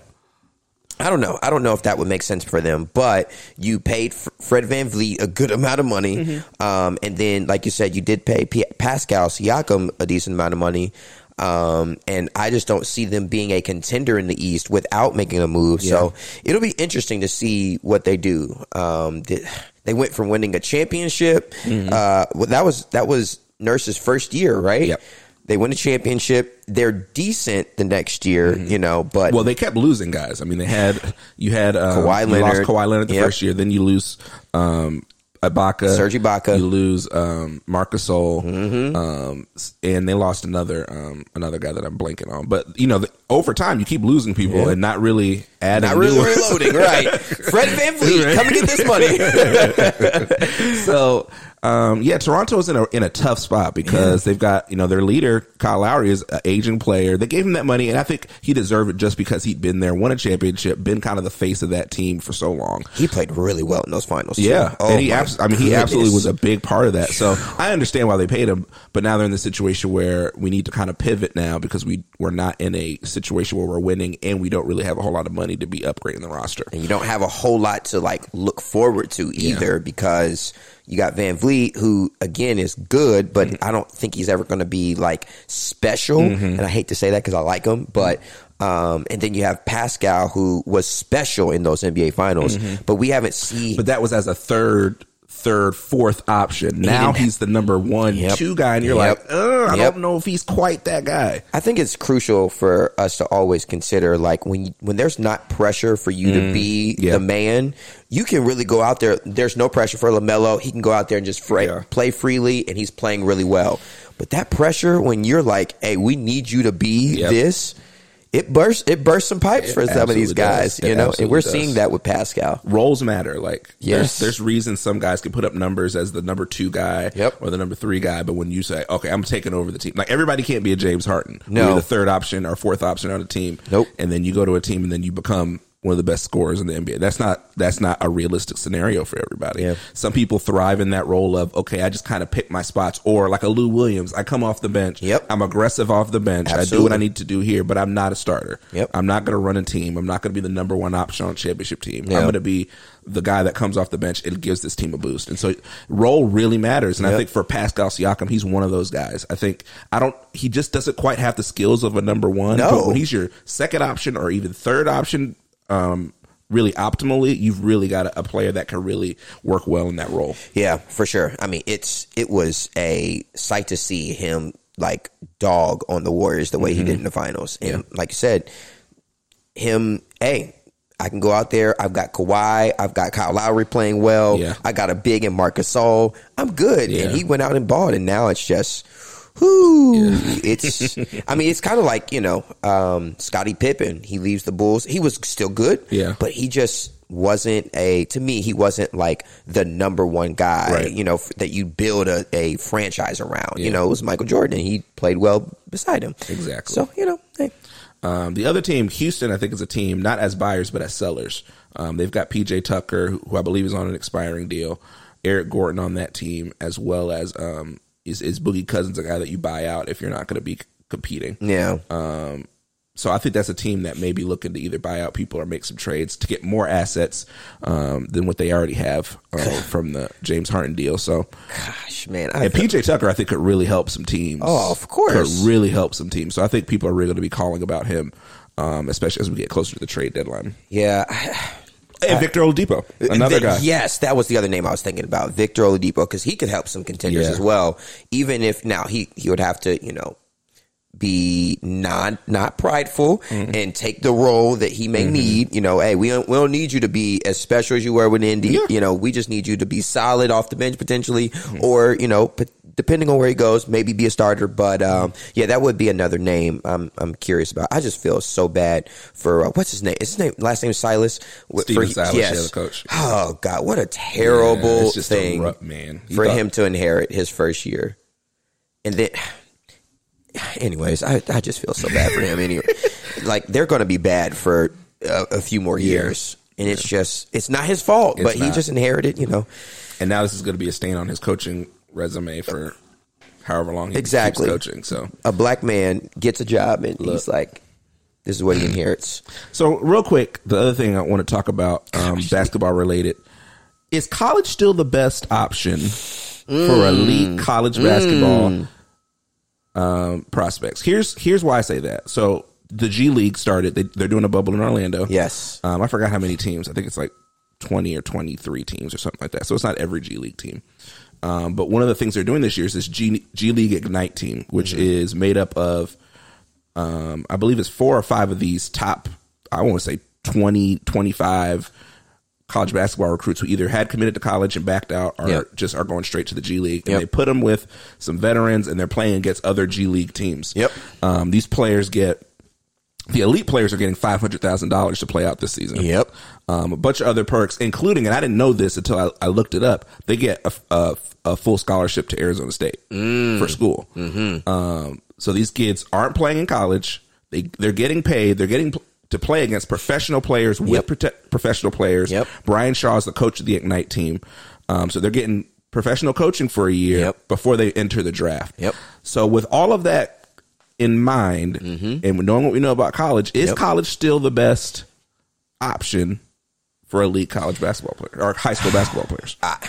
I don't know. I don't know if that would make sense for them, but you paid F- Fred VanVleet a good amount of money. Mm-hmm. Um, and then, like you said, you did pay P- Pascal Siakam a decent amount of money. Um, and I just don't see them being a contender in the East without making a move. Yeah. So it'll be interesting to see what they do. Um, they, they went from winning a championship. Mm-hmm. Uh, well, that was, that was Nurse's first year, right? Yep. They win a championship. They're decent the next year, mm-hmm. you know. But well, they kept losing guys. I mean, they had you had um, Kawhi Leonard. You lost Kawhi Leonard the yep. first year. Then you lose um, Ibaka, Serge Ibaka. You lose um, Marcus Sol, mm-hmm. um, and they lost another um, another guy that I'm blanking on. But you know, the, over time, you keep losing people yeah. and not really adding, not really reloading. Right, Fred VanVleet, right. come and get this money. So. Um, yeah, Toronto's in a in a tough spot because yeah. they've got, you know, their leader, Kyle Lowry, is an aging player. They gave him that money, and I think he deserved it just because he'd been there, won a championship, been kind of the face of that team for so long. He played really well in those finals. Yeah. Oh, and he abs- I mean, he goodness. absolutely was a big part of that. So I understand why they paid him, but now they're in the situation where we need to kind of pivot now because we, we're not in a situation where we're winning and we don't really have a whole lot of money to be upgrading the roster. And you don't have a whole lot to, like, look forward to either yeah. because you got VanVleet, who, again, is good, but mm-hmm. I don't think he's ever going to be, like, special. Mm-hmm. And I hate to say that because I like him. But um, and then you have Pascal, who was special in those N B A Finals. Mm-hmm. But we haven't seen. But that was as a third, third, fourth option. Now he's the number one, yep. two guy. And you're yep. like, ugh, I yep. don't know if he's quite that guy. I think it's crucial for us to always consider, like, when, you, when there's not pressure for you mm, to be yep. the man, you can really go out there. There's no pressure for LaMelo. He can go out there and just fray, yeah. play freely, and he's playing really well. But that pressure, when you're like, hey, we need you to be yep. this, it bursts it bursts some pipes it for some of these guys. Does. You it know, and we're does. seeing that with Pascal. Roles matter. Like, yes. there's, there's reasons some guys can put up numbers as the number two guy yep. or the number three guy. But when you say, okay, I'm taking over the team. Like, everybody can't be a James Harden. No. You're the third option or fourth option on a team. Nope. And then you go to a team and then you become one of the best scorers in the N B A. That's not that's not a realistic scenario for everybody. Yeah. Some people thrive in that role of, okay, I just kind of pick my spots. Or like a Lou Williams, I come off the bench. Yep. I'm aggressive off the bench. Absolutely. I do what I need to do here, but I'm not a starter. Yep. I'm not going to run a team. I'm not going to be the number one option on a championship team. Yep. I'm going to be the guy that comes off the bench and gives this team a boost. And so role really matters. And yep. I think for Pascal Siakam, he's one of those guys. I think I don't, he just doesn't quite have the skills of a number one. No. But when he's your second option or even third option, Um, really optimally, you've really got a, a player that can really work well in that role. Yeah, for sure. I mean, it's it was a sight to see him, like, dog on the Warriors the way mm-hmm. he did in the finals. And yeah. like you said, him, hey, I can go out there. I've got Kawhi. I've got Kyle Lowry playing well. Yeah. I got a big and Marcus Sol. I'm good. Yeah. And he went out and balled, and now it's just... Whoo! Yeah. It's, I mean, it's kind of like, you know, um, Scottie Pippen. He leaves the Bulls. He was still good, yeah. but he just wasn't a, to me, he wasn't like the number one guy, right. you know, f- that you build a, a franchise around. Yeah. You know, it was Michael Jordan. He played well beside him. Exactly. So, you know, hey. Um, the other team, Houston, I think is a team, not as buyers, but as sellers. Um, they've got P J Tucker, who, who I believe is on an expiring deal, Eric Gordon on that team, as well as, um, Is is Boogie Cousins a guy that you buy out if you're not going to be competing? Yeah. Um, so I think that's a team that may be looking to either buy out people or make some trades to get more assets um, than what they already have uh, from the James Harden deal. So, gosh, man. I and P J Tucker, I think, could really help some teams. Oh, of course. Could really help some teams. So I think people are really going to be calling about him, um, especially as we get closer to the trade deadline. Yeah. And Victor Oladipo, another guy. Yes, that was the other name I was thinking about, Victor Oladipo, because he could help some contenders yeah. as well. Even if now he, he would have to, you know, be not not prideful mm-hmm. and take the role that he may mm-hmm. need. You know, hey, we don't, we don't need you to be as special as you were with Indy. Yeah. You know, we just need you to be solid off the bench potentially, mm-hmm. or you know, depending on where he goes, maybe be a starter. But um, yeah, that would be another name. I'm I'm curious about. I just feel so bad for uh, what's his name? Is his name last name Silas? Steven for, Silas, yes. yeah, the coach. Oh God, what a terrible yeah, it's just thing, a rough, man. He for thought- him to inherit his first year, and then. Anyways, I, I just feel so bad for him anyway. Like, they're going to be bad for a, a few more years. And it's yeah. just, it's not his fault, it's but not. He just inherited, you know. And now this is going to be a stain on his coaching resume for however long he exactly. keeps coaching. So a black man gets a job and Look. he's like, this is what he inherits. So real quick, the other thing I want to talk about, um, basketball related, is college still the best option mm. for elite college basketball mm. um, prospects? Here's, here's why I say that. So, the G League started. They, they're doing a bubble in Orlando. Yes. Um, I forgot how many teams. I think it's like twenty or twenty-three teams or something like that. So it's not every G League team. Um, but one of the things they're doing this year is this G, G League Ignite team, which mm-hmm. is made up of, um, I believe it's four or five of these top, I want to say twenty, twenty-five college basketball recruits who either had committed to college and backed out or yep. just are going straight to the G League. And yep. they put them with some veterans and they're playing against other G League teams. Yep. Um, these players get... The elite players are getting five hundred thousand dollars to play out this season. Yep. Um, a bunch of other perks, including, and I didn't know this until I, I looked it up, they get a, a, a full scholarship to Arizona State mm. for school. Mm-hmm. Um, so these kids aren't playing in college. They, they're getting paid. They're getting pl- to play against professional players with yep. prote- professional players. Yep. Brian Shaw is the coach of the Ignite team. Um, so they're getting professional coaching for a year yep. before they enter the draft. Yep. So with all of that in mind, mm-hmm. and knowing what we know about college, is yep. college still the best option for elite college basketball players or high school basketball players? I,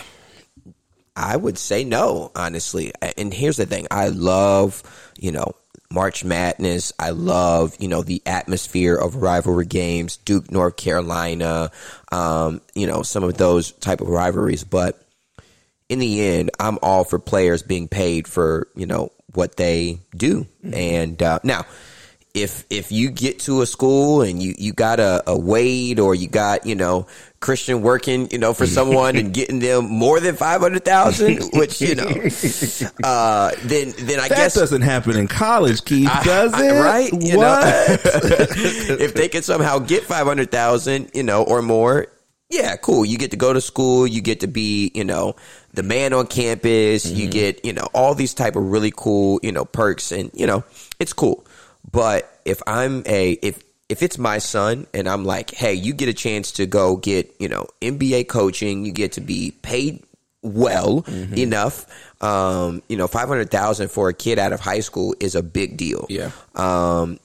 I would say no, honestly. And here's the thing. I love, you know, March Madness. I love, you know, the atmosphere of rivalry games, Duke, North Carolina, um, you know, some of those type of rivalries. But in the end, I'm all for players being paid for, you know, what they do. And uh, now if if you get to a school and you, you got a, a Wade or you got, you know, Christian working, you know, for someone and getting them more than five hundred thousand, which, you know, uh, then, then I that guess. That doesn't happen in college, Keith, I, does I, it? Right? You what? If they can somehow get five hundred thousand, you know, or more. Yeah, cool. You get to go to school. You get to be, you know, the man on campus. Mm-hmm. You get, you know, all these type of really cool, you know, perks and, you know, it's cool. But if I'm a, if, if it's my son and I'm like, hey, you get a chance to go get, you know, N B A coaching, you get to be paid well mm-hmm. enough. Um, you know, five hundred thousand for a kid out of high school is a big deal. Yeah. Um,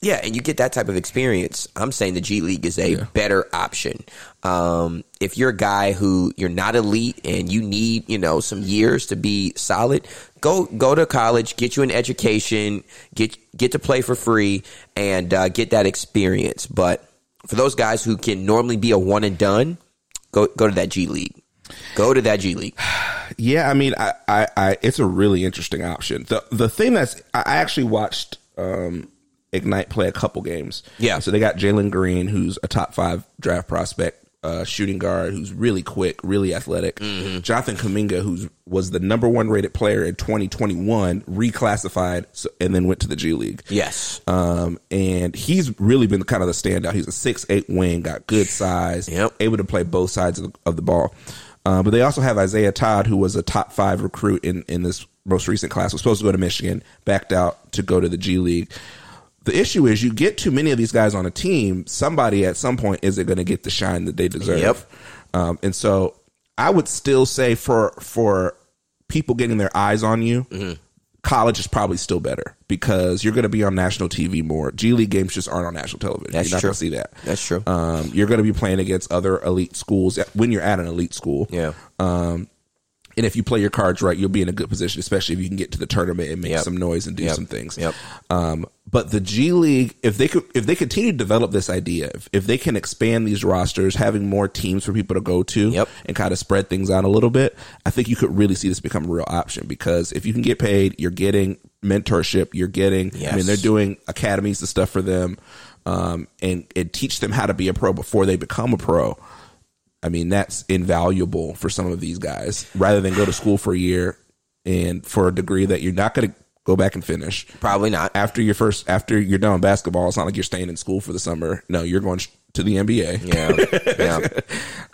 Yeah, and you get that type of experience. I'm saying the G League is a yeah. better option. Um, if you're a guy who you're not elite and you need, you know, some years to be solid, go go to college, get you an education, get get to play for free, and uh, get that experience. But for those guys who can normally be a one and done, go go to that G League. Go to that G League. Yeah, I mean, I, I, I it's a really interesting option. The the thing that's I actually watched. Um, Ignite play a couple games. Yeah. So they got Jalen Green, who's a top five draft prospect, uh, shooting guard, who's really quick, really athletic. Mm-hmm. Jonathan Kuminga, who was the number one rated player in twenty twenty-one, reclassified so, and then went to the G League. Yes. Um, and he's really been kind of the standout. He's a six eight wing, got good size, yep. able to play both sides of the, of the ball. Uh, but they also have Isaiah Todd, who was a top five recruit in, in this most recent class, was supposed to go to Michigan, backed out to go to the G League. The issue is you get too many of these guys on a team, somebody at some point isn't going to get the shine that they deserve. Yep. Um, and so I would still say for for people getting their eyes on you, mm-hmm. college is probably still better because you're going to be on national T V more. G League games just aren't on national television. That's you're not going to see that. That's true. Um, you're going to be playing against other elite schools when you're at an elite school. Yeah. Um, and if you play your cards right, you'll be in a good position, especially if you can get to the tournament and make yep. some noise and do yep. some things. Yep. Um, but the G League, if they could, if they continue to develop this idea, if, if they can expand these rosters, having more teams for people to go to yep. and kind of spread things out a little bit, I think you could really see this become a real option because if you can get paid, you're getting mentorship, you're getting, yes. I mean, they're doing academies and stuff for them um, and, and teach them how to be a pro before they become a pro. I mean, that's invaluable for some of these guys rather than go to school for a year and for a degree that you're not going to go back and finish. Probably not. After your first, after you're done with basketball, it's not like you're staying in school for the summer. No, you're going to the N B A. Yeah. yeah.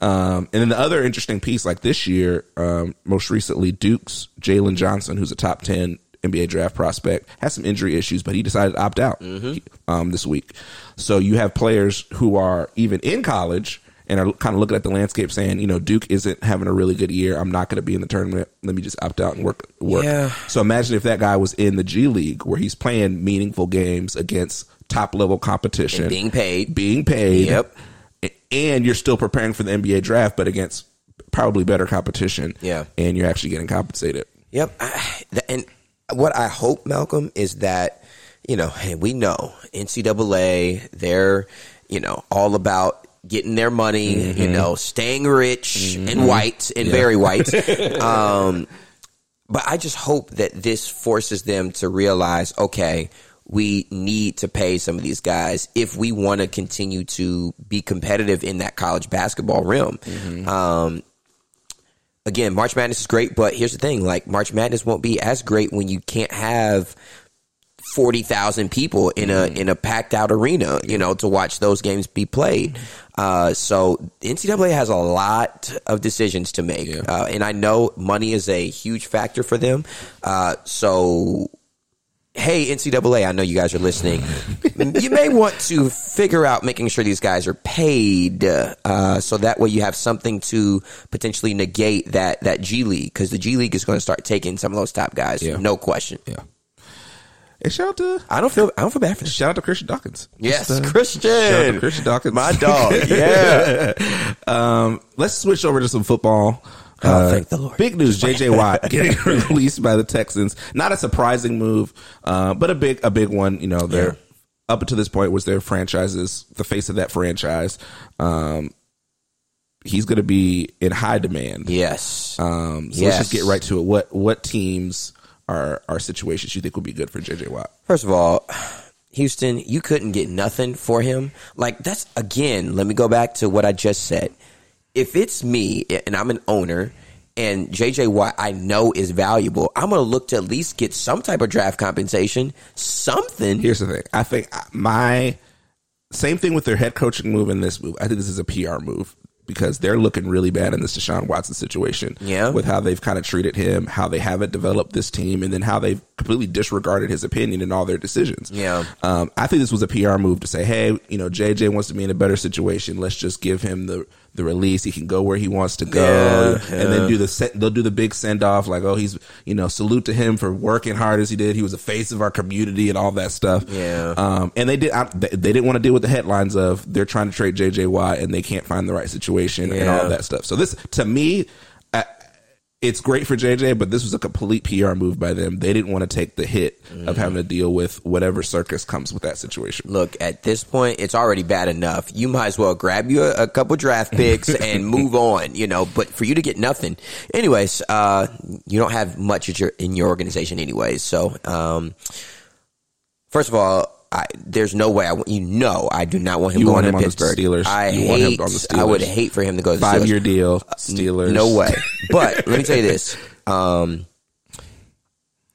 Um, and then the other interesting piece, like this year, um, most recently, Duke's Jalen Johnson, who's a top ten N B A draft prospect, has some injury issues, but he decided to opt out mm-hmm. um, this week. So you have players who are even in college and are kind of looking at the landscape saying, you know, Duke isn't having a really good year. I'm not going to be in the tournament. Let me just opt out and work. work. Yeah. So imagine if that guy was in the G League where he's playing meaningful games against top level competition. And being paid. Being paid. Yep. And you're still preparing for the N B A draft, but against probably better competition. Yeah. And you're actually getting compensated. Yep. I, and what I hope, Malcolm, is that, you know, hey, we know N C double A, they're, you know, all about getting their money, mm-hmm. you know, staying rich mm-hmm. and white and yeah. very white. um, but I just hope that this forces them to realize, okay, we need to pay some of these guys if we want to continue to be competitive in that college basketball realm. Mm-hmm. Um, again, March Madness is great, but here's the thing. Like, March Madness won't be as great when you can't have forty thousand people in a in a packed out arena, you know, to watch those games be played. Uh, so N C double A has a lot of decisions to make. Yeah. Uh, and I know money is a huge factor for them. Uh, so, hey, N C double A, I know you guys are listening. You may want to figure out making sure these guys are paid uh, so that way you have something to potentially negate that, that G League, because the G League is going to start taking some of those top guys. Yeah. No question. Yeah. And shout out to I don't feel I don't feel bad for this. Shout out to Christian Dawkins. Yes, uh, Christian. Shout out to Christian Dawkins, my dog. Yeah. um, let's switch over to some football. Oh, uh, thank the Lord. Big news: J J Watt getting released by the Texans. Not a surprising move, uh, but a big a big one. You know, they're yeah. up until this point was their franchises, the face of that franchise. Um, he's going to be in high demand. Yes. Um, so yes. let's just get right to it. What what teams? Our our situations you think would be good for J J Watt? First of all, Houston, you couldn't get nothing for him. Like, that's, again, let me go back to what I just said. If it's me and I'm an owner and J J Watt I know is valuable, I'm going to look to at least get some type of draft compensation, something. Here's the thing. I think my same thing with their head coaching move and this move. I think this is a P R move, because they're looking really bad in this Deshaun Watson situation yeah. with how they've kind of treated him, how they haven't developed this team, and then how they've completely disregarded his opinion in all their decisions. Yeah. Um, I think this was a P R move to say, hey, you know, J J wants to be in a better situation. Let's just give him the, the release. He can go where he wants to go. Yeah, yeah. And then do the, they'll do the big send off. Like, oh, he's, you know, salute to him for working hard as he did. He was the face of our community and all that stuff. Yeah. Um, and they did, I, they didn't want to deal with the headlines of they're trying to trade J J Watt and they can't find the right situation. Yeah. And all that stuff. So this, to me, I, it's great for J J, but this was a complete P R move by them. They didn't want to take the hit mm. of having to deal with whatever circus comes with that situation. Look, at this point, it's already bad enough. You might as well grab you a, a couple draft picks and move on, you know, but for you to get nothing. Anyways, uh, you don't have much at your, in your organization anyways. So, um, first of all, I, there's no way I want, you know, I do not want him you going want him to Pittsburgh. Steelers. I you hate, want him on the Steelers. I would hate for him to go to the Steelers. Five-year deal, Steelers. No way. But let me tell you this. Um,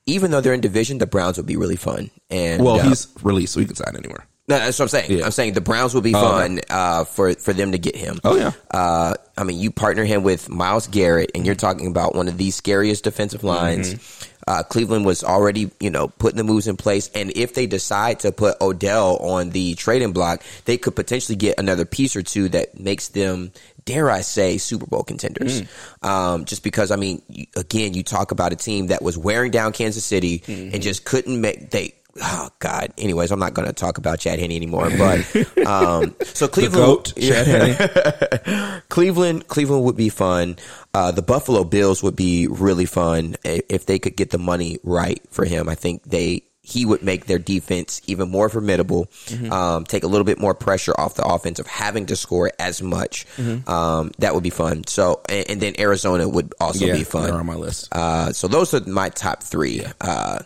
even though they're in division, the Browns would be really fun. And Well, uh, he's released, so he can sign anywhere. No, that's what I'm saying. Yeah. I'm saying the Browns will be oh, fun okay. uh, for, for them to get him. Oh, yeah. Uh, I mean, you partner him with Myles Garrett, and you're talking about one of the scariest defensive lines. Mm-hmm. Uh, Cleveland was already, you know, putting the moves in place. And if they decide to put Odell on the trading block, they could potentially get another piece or two that makes them, dare I say, Super Bowl contenders. Mm. Um, just because, I mean, you, again, you talk about a team that was wearing down Kansas City mm-hmm. and just couldn't make – they. Oh, God. Anyways, I'm not going to talk about Chad Henne anymore. But um, so Cleveland, yeah. Cleveland, Cleveland would be fun. Uh, the Buffalo Bills would be really fun if they could get the money right for him. I think they he would make their defense even more formidable, mm-hmm. um, take a little bit more pressure off the offense of having to score as much. Mm-hmm. Um, that would be fun. So, and, and then Arizona would also yeah, be fun. They're on my list. Uh, so those are my top three. Yeah. Uh,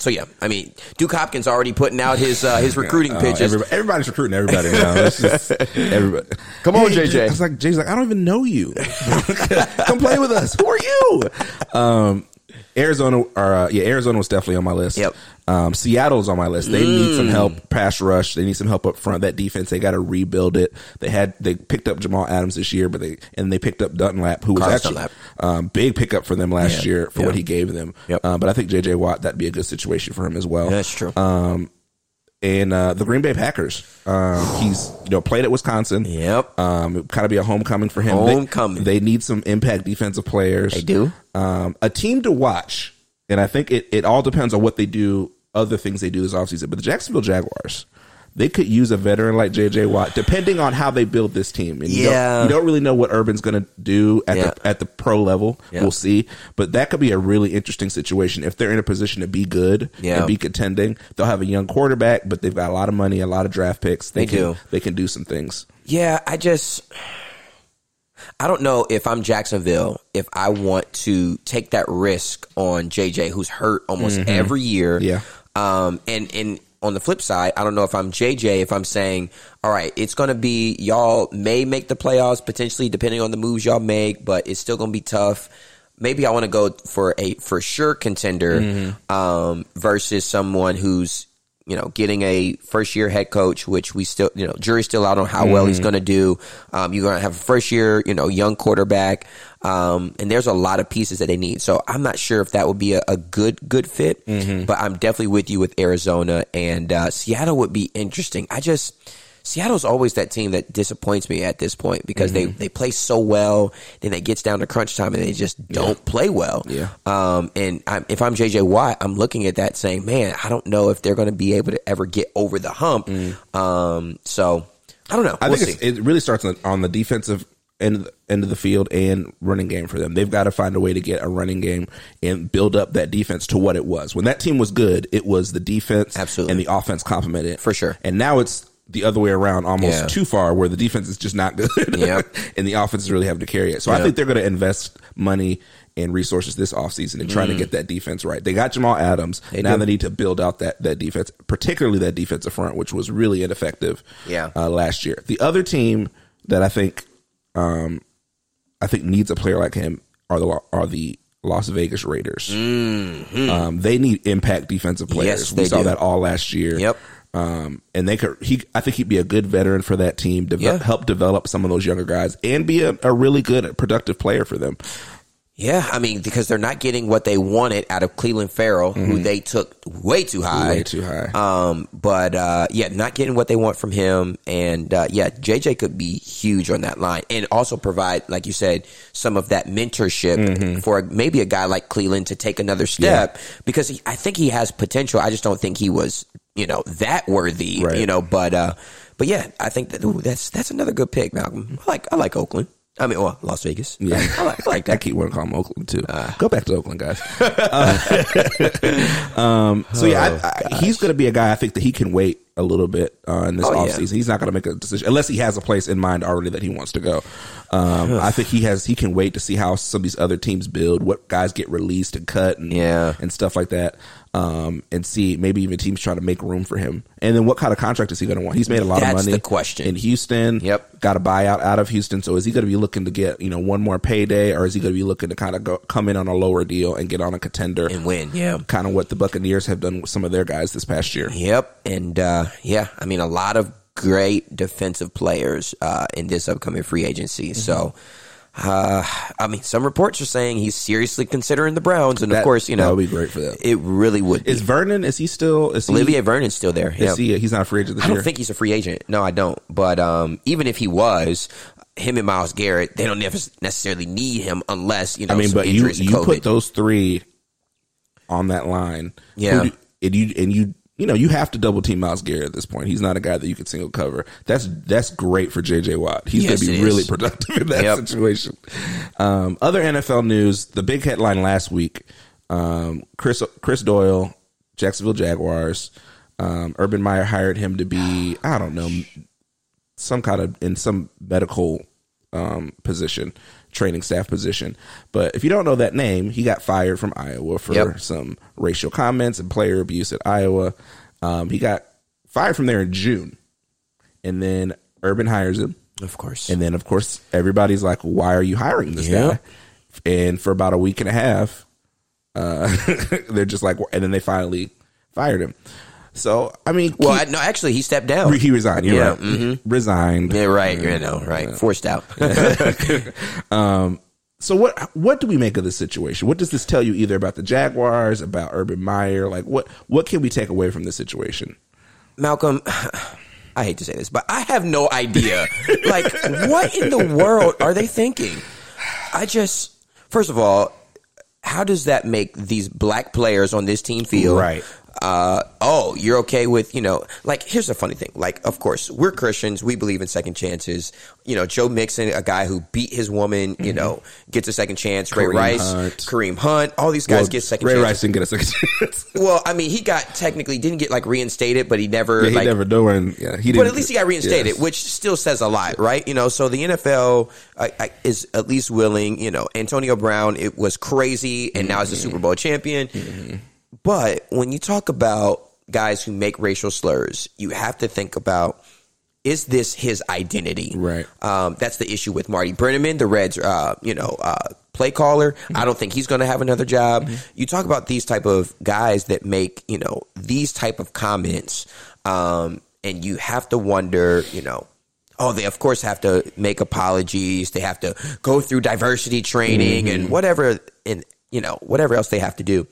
So, yeah, I mean, Duke Hopkins already putting out his uh, his recruiting oh, pitches. Everybody, everybody's recruiting everybody now. That's just everybody. Come on, hey, J J. I was like, Jay's like, I don't even know you. Come play with us. Who are you? Um, Arizona, or, uh, yeah, Arizona was definitely on my list. Yep. Um, Seattle's on my list. They mm. need some help pass rush. They need some help up front. That defense, they got to rebuild it. They had they picked up Jamal Adams this year, but they and they picked up Dunlap, who was Carl actually a um, big pickup for them last yeah. year for yeah. what he gave them. Yep. Um, but I think J J Watt, that'd be a good situation for him as well. That's true. Um, And uh, the Green Bay Packers. Uh, he's you know played at Wisconsin. Yep. Um, it would kind of be a homecoming for him. Homecoming. They, they need some impact defensive players. They do. Um, a team to watch, and I think it, it all depends on what they do, other things they do this offseason. But the Jacksonville Jaguars, they could use a veteran like J J Watt, depending on how they build this team. And you yeah. Don't, you don't really know what Urban's going to do at, yeah. the, at the pro level. Yeah. We'll see. But that could be a really interesting situation. If they're in a position to be good yeah. and be contending, they'll have a young quarterback, but they've got a lot of money, a lot of draft picks. They, they can, do. They can do some things. Yeah, I just... I don't know if I'm Jacksonville, if I want to take that risk on J J, who's hurt almost mm-hmm. every year. Yeah. Um, and... and on the flip side, I don't know if I'm J J, if I'm saying, all right, it's going to be y'all may make the playoffs potentially depending on the moves y'all make, but it's still going to be tough. Maybe I want to go for a for sure contender mm-hmm. um, versus someone who's, you know, getting a first year head coach, which we still, you know, jury's still out on how mm-hmm. well he's going to do. Um, you're going to have a first year, you know, young quarterback. Um, and there's a lot of pieces that they need. So I'm not sure if that would be a, a good, good fit, mm-hmm. but I'm definitely with you with Arizona and uh, Seattle would be interesting. I just, Seattle's always that team that disappoints me at this point because mm-hmm. they, they play so well, then it gets down to crunch time and they just don't yeah. play well. Yeah. Um, and I'm, if I'm J J Watt, I'm looking at that saying, man, I don't know if they're going to be able to ever get over the hump. Mm. Um, so I don't know. I we'll think it really starts on the, on the defensive end, end of the field and running game for them. They've got to find a way to get a running game and build up that defense to what it was. When that team was good, it was the defense Absolutely. and the offense complemented it. For sure. And now it's the other way around, almost yeah. too far, where the defense is just not good yep. and the offense is really having to carry it. So yep. I think they're going to invest money and resources this offseason and trying mm. to get that defense right. They got Jamal Adams. They now do. They need to build out that, that defense, particularly that defensive front, which was really ineffective yeah. uh, last year. The other team that I think um, I think needs a player like him are the are the Las Vegas Raiders. Mm-hmm. Um, they need impact defensive players. Yes, we saw do. that all last year. Yep. Um, and they could, he, I think he'd be a good veteran for that team to yeah. help develop some of those younger guys and be a, a really good, productive player for them. Yeah. I mean, because they're not getting what they wanted out of Cleveland Farrell, mm-hmm. who they took way too high, way too high. Um, but, uh, yeah, not getting what they want from him. And, uh, yeah, J J could be huge on that line and also provide, like you said, some of that mentorship mm-hmm. for maybe a guy like Cleveland to take another step yeah. because he, I think he has potential. I just don't think he was, you know, that worthy, right. you know, but, uh, but yeah, I think that ooh, that's, that's another good pick, Malcolm. I like, I like Oakland. I mean, well, Las Vegas. Yeah. I like, I like that. I keep wanting to call them Oakland too. Uh, Go back to Oakland, guys. uh, um, so yeah, oh, I, I, he's going to be a guy I think that he can wait a little bit uh, in this oh, offseason. Yeah. He's not going to make a decision unless he has a place in mind already that he wants to go. Um, I think he has, he can wait to see how some of these other teams build, what guys get released and cut and, yeah. and stuff like that. Um, and see maybe even teams try to make room for him. And then what kind of contract is he going to want? He's made a lot That's of money the question. in Houston. Yep. Got a buyout out of Houston. So is he going to be looking to get, you know, one more payday or is he going to be looking to kind of go, come in on a lower deal and get on a contender and win? Yeah. Kind of what the Buccaneers have done with some of their guys this past year. Yep. And, uh, yeah, I mean, a lot of great defensive players, uh, in this upcoming free agency. Mm-hmm. So, Uh, I mean, some reports are saying he's seriously considering the Browns, and that, of course, you know, that would be great for them. It really would. Is be. Vernon? Is he still? Is Olivier he, Vernon's still there? Is yeah. he? He's not a free agent this I year. I don't think he's a free agent. No, I don't. But um, even if he was, him and Myles Garrett, they don't necessarily need him unless you know. I mean, some but you you COVID. put those three on that line, yeah, do, and you and you. You know, you have to double team Myles Garrett at this point. He's not a guy that you can single cover. That's that's great for J J Watt. He's yes, going to be really is. productive in that yep. situation. Um, other N F L news, the big headline last week, um, Chris Chris Doyle, Jacksonville Jaguars, um, Urban Meyer hired him to be, I don't know, some kind of, in some medical um, position, training staff position. But if you don't know that name, he got fired from Iowa for yep. some racial comments and player abuse at Iowa. Um, he got fired from there in June, and then Urban hires him. Of course. And then, of course, everybody's like, why are you hiring this yep. guy? And for about a week and a half, uh, they're just like, and then they finally fired him. So, I mean, well, he, I, no, actually, he stepped down. He resigned. You're yeah, right. Mm-hmm. Resigned. Yeah, right. You know, right. Uh, Forced out. um, so what what do we make of this situation? What does this tell you either about the Jaguars, about Urban Meyer? Like, what what can we take away from this situation? Malcolm, I hate to say this, but I have no idea. Like, what in the world are they thinking? I just, first of all, how does that make these black players on this team feel? Right. Uh, oh, you're okay with, you know, like, here's the funny thing. Like, of course, we're Christians. We believe in second chances. You know, Joe Mixon, a guy who beat his woman, you mm-hmm. know, gets a second chance. Kareem Ray Rice, Hunt. Kareem Hunt, all these guys well, get second Ray chances. Ray Rice didn't get a second chance. Well, I mean, he got technically didn't get, like, reinstated, but he never, yeah, he like, never doing, yeah, he didn't. But at least he got reinstated, yes. which still says a lot, right? You know, so the N F L I, I, is at least willing, you know, Antonio Brown, it was crazy, and mm-hmm. now he's a Super Bowl champion. Mm-hmm. But when you talk about guys who make racial slurs, you have to think about, is this his identity? Right. Um, that's the issue with Marty Brenneman, the Reds, uh, you know, uh, play caller. Mm-hmm. I don't think he's going to have another job. Mm-hmm. You talk about these type of guys that make, you know, these type of comments, um, and you have to wonder, you know, oh, they, of course, have to make apologies. They have to go through diversity training mm-hmm. and whatever, and, you know, whatever else they have to do.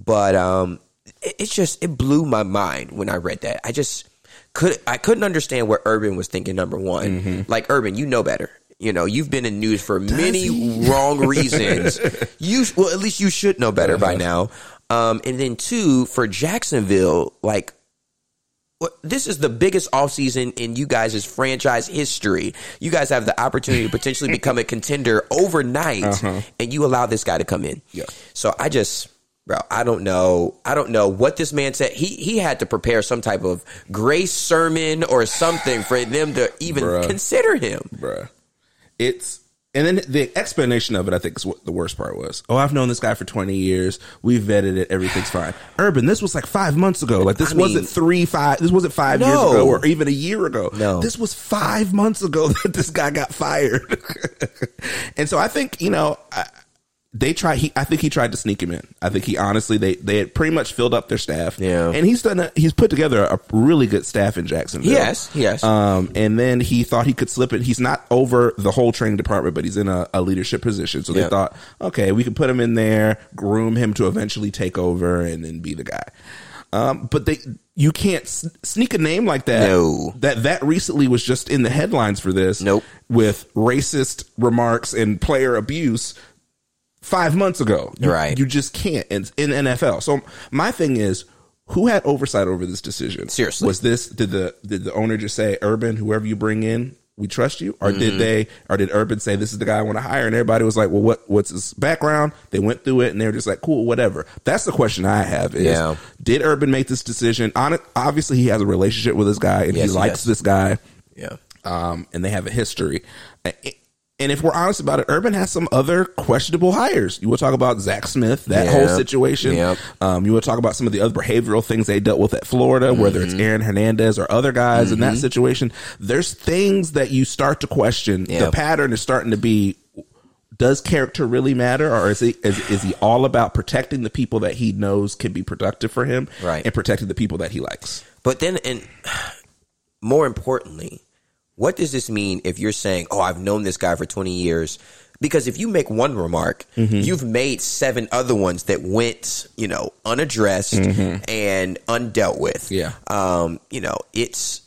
But um, it, it's just it blew my mind when I read that. I just could I couldn't understand what Urban was thinking. Number one, mm-hmm. like Urban, you know better. You know you've been in news for Does many he? wrong reasons. You well, at least you should know better uh-huh. by now. Um, and then two, for Jacksonville, like well, this is the biggest offseason in you guys' franchise history. You guys have the opportunity to potentially become a contender overnight, uh-huh. and you allow this guy to come in. Yeah. So I just. Bro, I don't know. I don't know what this man said. He he had to prepare some type of grace sermon or something for them to even Bruh. consider him. Bruh. It's and then the explanation of it, I think, is what the worst part was. Oh, I've known this guy for twenty years. We've vetted it. Everything's fine. Urban, this was like five months ago. Like this I wasn't mean, three five. This wasn't five no. years ago or even a year ago. No, this was five months ago that this guy got fired. And so I think you know. I, They try. He, I think he tried to sneak him in. I think he honestly they they had pretty much filled up their staff. Yeah, and he's done. A, he's put together a really good staff in Jacksonville. Yes, yes. Um, and then he thought he could slip it. He's not over the whole training department, but he's in a, a leadership position. So they yep. thought, okay, we can put him in there, groom him to eventually take over, and then be the guy. Um, but they you can't sneak a name like that. No, that that recently was just in the headlines for this. Nope, with racist remarks and player abuse. Five months ago, you, right? You just can't in, in N F L. So my thing is, who had oversight over this decision? Seriously, was this did the did the owner just say, Urban, whoever you bring in, we trust you, or mm-hmm. did they, or did Urban say, this is the guy I want to hire, and everybody was like, well, what what's his background? They went through it, and they were just like, cool, whatever. That's the question I have is, yeah. did Urban make this decision? On, obviously, he has a relationship with this guy, and yes, he likes he this guy, yeah, um, and they have a history. It, And if we're honest about it, Urban has some other questionable hires. You will talk about Zach Smith, that yep. whole situation. Yep. Um, you will talk about some of the other behavioral things they dealt with at Florida, mm-hmm. whether it's Aaron Hernandez or other guys mm-hmm. in that situation. There's things that you start to question. Yep. The pattern is starting to be, does character really matter? Or is he, is, is he all about protecting the people that he knows can be productive for him right. and protecting the people that he likes? But then, and more importantly, what does this mean if you're saying, oh, I've known this guy for twenty years? Because if you make one remark, mm-hmm. you've made seven other ones that went, you know, unaddressed mm-hmm. and undealt with. Yeah. Um, you know, it's.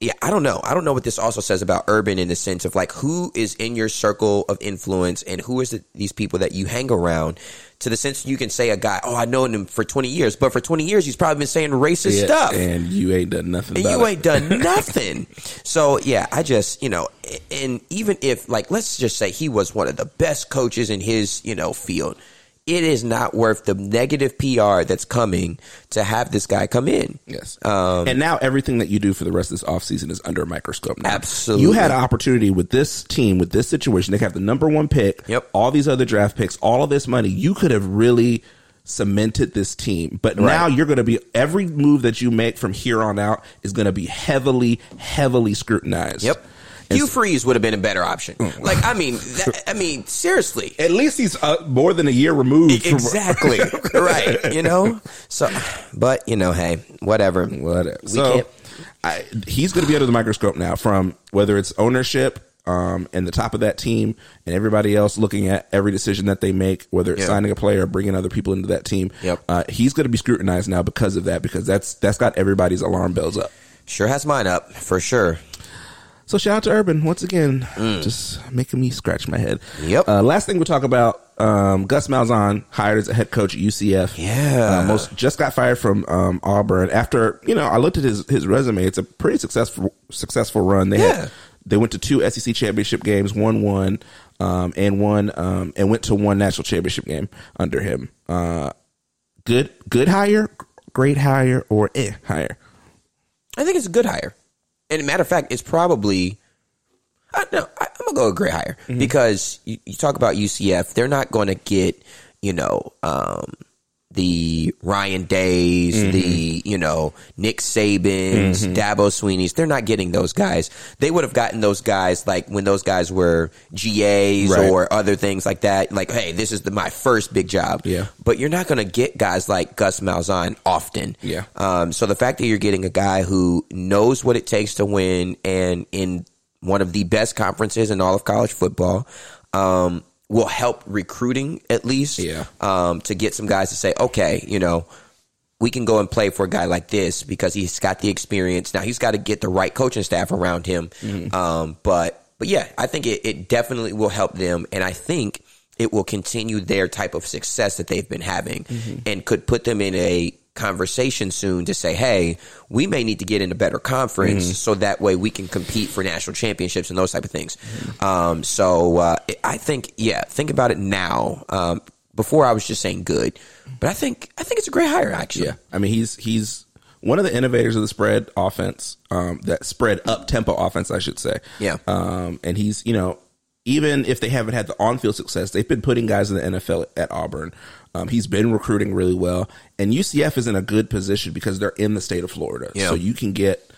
Yeah, I don't know. I don't know what this also says about Urban in the sense of like who is in your circle of influence and who is the, these people that you hang around to the sense you can say a guy, oh, I've known him for twenty years, but for twenty years, he's probably been saying racist yeah, stuff. And you ain't done nothing. And about you it. ain't done nothing. So, yeah, I just, you know, and even if like, let's just say he was one of the best coaches in his, you know, field. It is not worth the negative P R that's coming to have this guy come in. Yes. Um, and now everything that you do for the rest of this offseason is under a microscope now. Absolutely. You had an opportunity with this team, with this situation. They have the number one pick, yep. all these other draft picks, all of this money. You could have really cemented this team. But right. now you're going to be, every move that you make from here on out is going to be heavily, heavily scrutinized. Yep. Hugh Freeze would have been a better option. Like, I mean, that, I mean, seriously. At least he's uh, more than a year removed. Exactly. From right. You know? So, but, you know, hey, whatever. Whatever. We so, can't. I, he's going to be under the microscope now from whether it's ownership, um, and the top of that team and everybody else looking at every decision that they make, whether it's yep. signing a player or bringing other people into that team. Yep. Uh, he's going to be scrutinized now because of that, because that's that's got everybody's alarm bells up. Sure has mine up, for sure. So shout out to Urban once again, mm. just making me scratch my head. Yep. Uh, last thing we'll talk about, um, Gus Malzahn hired as a head coach at U C F. Yeah. Uh, most just got fired from um, Auburn. After, you know, I looked at his his resume. It's a pretty successful successful run. They yeah. had, they went to two S E C championship games, won one, um, and one um, and went to one national championship game under him. Uh, good good hire, great hire, or eh hire? I think it's a good hire. And matter of fact, it's probably, I no, I, I'm going to go with great hire mm-hmm. because you, you talk about U C F, they're not going to get, you know, um, the Ryan Days, mm-hmm. the, you know, Nick Sabans, mm-hmm. Dabo Sweeneys. They're not getting those guys. They would have gotten those guys like when those guys were G As right. or other things like that. Like, hey, this is the, my first big job. Yeah. But you're not going to get guys like Gus Malzahn often. Yeah. Um, so the fact that you're getting a guy who knows what it takes to win and in one of the best conferences in all of college football, um, will help recruiting at least yeah. um, to get some guys to say, okay, you know, we can go and play for a guy like this because he's got the experience. Now he's got to get the right coaching staff around him. Mm-hmm. Um, but, but yeah, I think it, it definitely will help them. And I think it will continue their type of success that they've been having mm-hmm. and could put them in a conversation soon to say, hey, we may need to get in a better conference mm-hmm. so that way we can compete for national championships and those type of things. Mm-hmm. Um, so uh, I think, yeah, think about it now. Um, before I was just saying good, but I think I think it's a great hire, actually. Yeah. I mean, he's he's one of the innovators of the spread offense, um, that spread up-tempo offense, I should say. Yeah. Um, and he's, you know, even if they haven't had the on-field success, they've been putting guys in the N F L at Auburn. Um, he's been recruiting really well, and U C F is in a good position because they're in the state of Florida. Yep. So you can get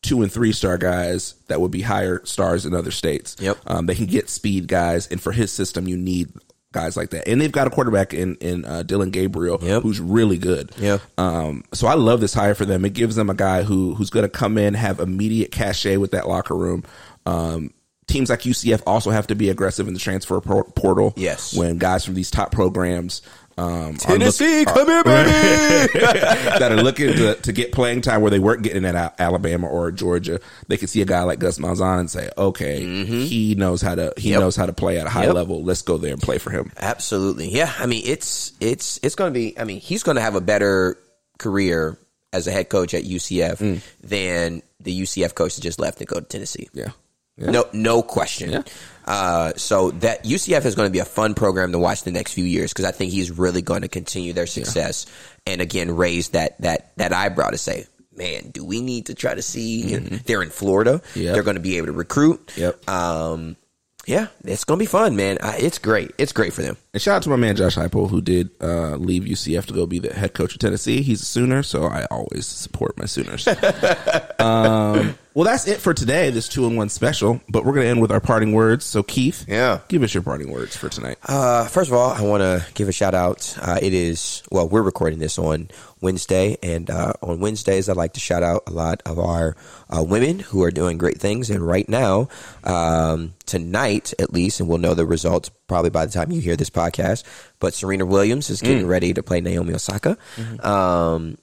two and three star guys that would be higher stars in other states. Yep. Um, they can get speed guys. And for his system, you need guys like that. And they've got a quarterback in, in uh, Dylan Gabriel, yep. who's really good. Yep. Um, so I love this hire for them. It gives them a guy who, who's going to come in, have immediate cachet with that locker room. Um, Teams like U C F also have to be aggressive in the transfer portal. Yes. When guys from these top programs, um, Tennessee, look, come are, here, baby, that are looking to, to get playing time where they weren't getting it at Alabama or Georgia, they can see a guy like Gus Malzahn and say, "Okay, mm-hmm. he knows how to he yep. knows how to play at a high yep. level. Let's go there and play for him." Absolutely. Yeah. I mean, it's it's it's going to be. I mean, he's going to have a better career as a head coach at U C F mm. than the U C F coach that just left to go to Tennessee. Yeah. Yeah. No, no question. Yeah. Uh, so that U C F is going to be a fun program to watch the next few years because I think he's really going to continue their success yeah. and again raise that that that eyebrow to say, man, do we need to try to see? Mm-hmm. They're in Florida. Yep. They're going to be able to recruit. Yep. Um, yeah, it's going to be fun, man. I, it's great. It's great for them. And shout out to my man Josh Heupel, who did uh, leave U C F to go be the head coach of Tennessee. He's a Sooner, so I always support my Sooners. um, well, that's it for today, this two-in-one special, but we're going to end with our parting words. So, Keith, yeah, give us your parting words for tonight. Uh, first of all, I want to give a shout-out. Uh, it is, well, we're recording this on Wednesday, and uh, on Wednesdays, I'd like to shout out a lot of our uh, women who are doing great things. And right now, um, tonight at least, and we'll know the results probably by the time you hear this podcast, but Serena Williams is getting mm. ready to play Naomi Osaka. Mm-hmm. Um,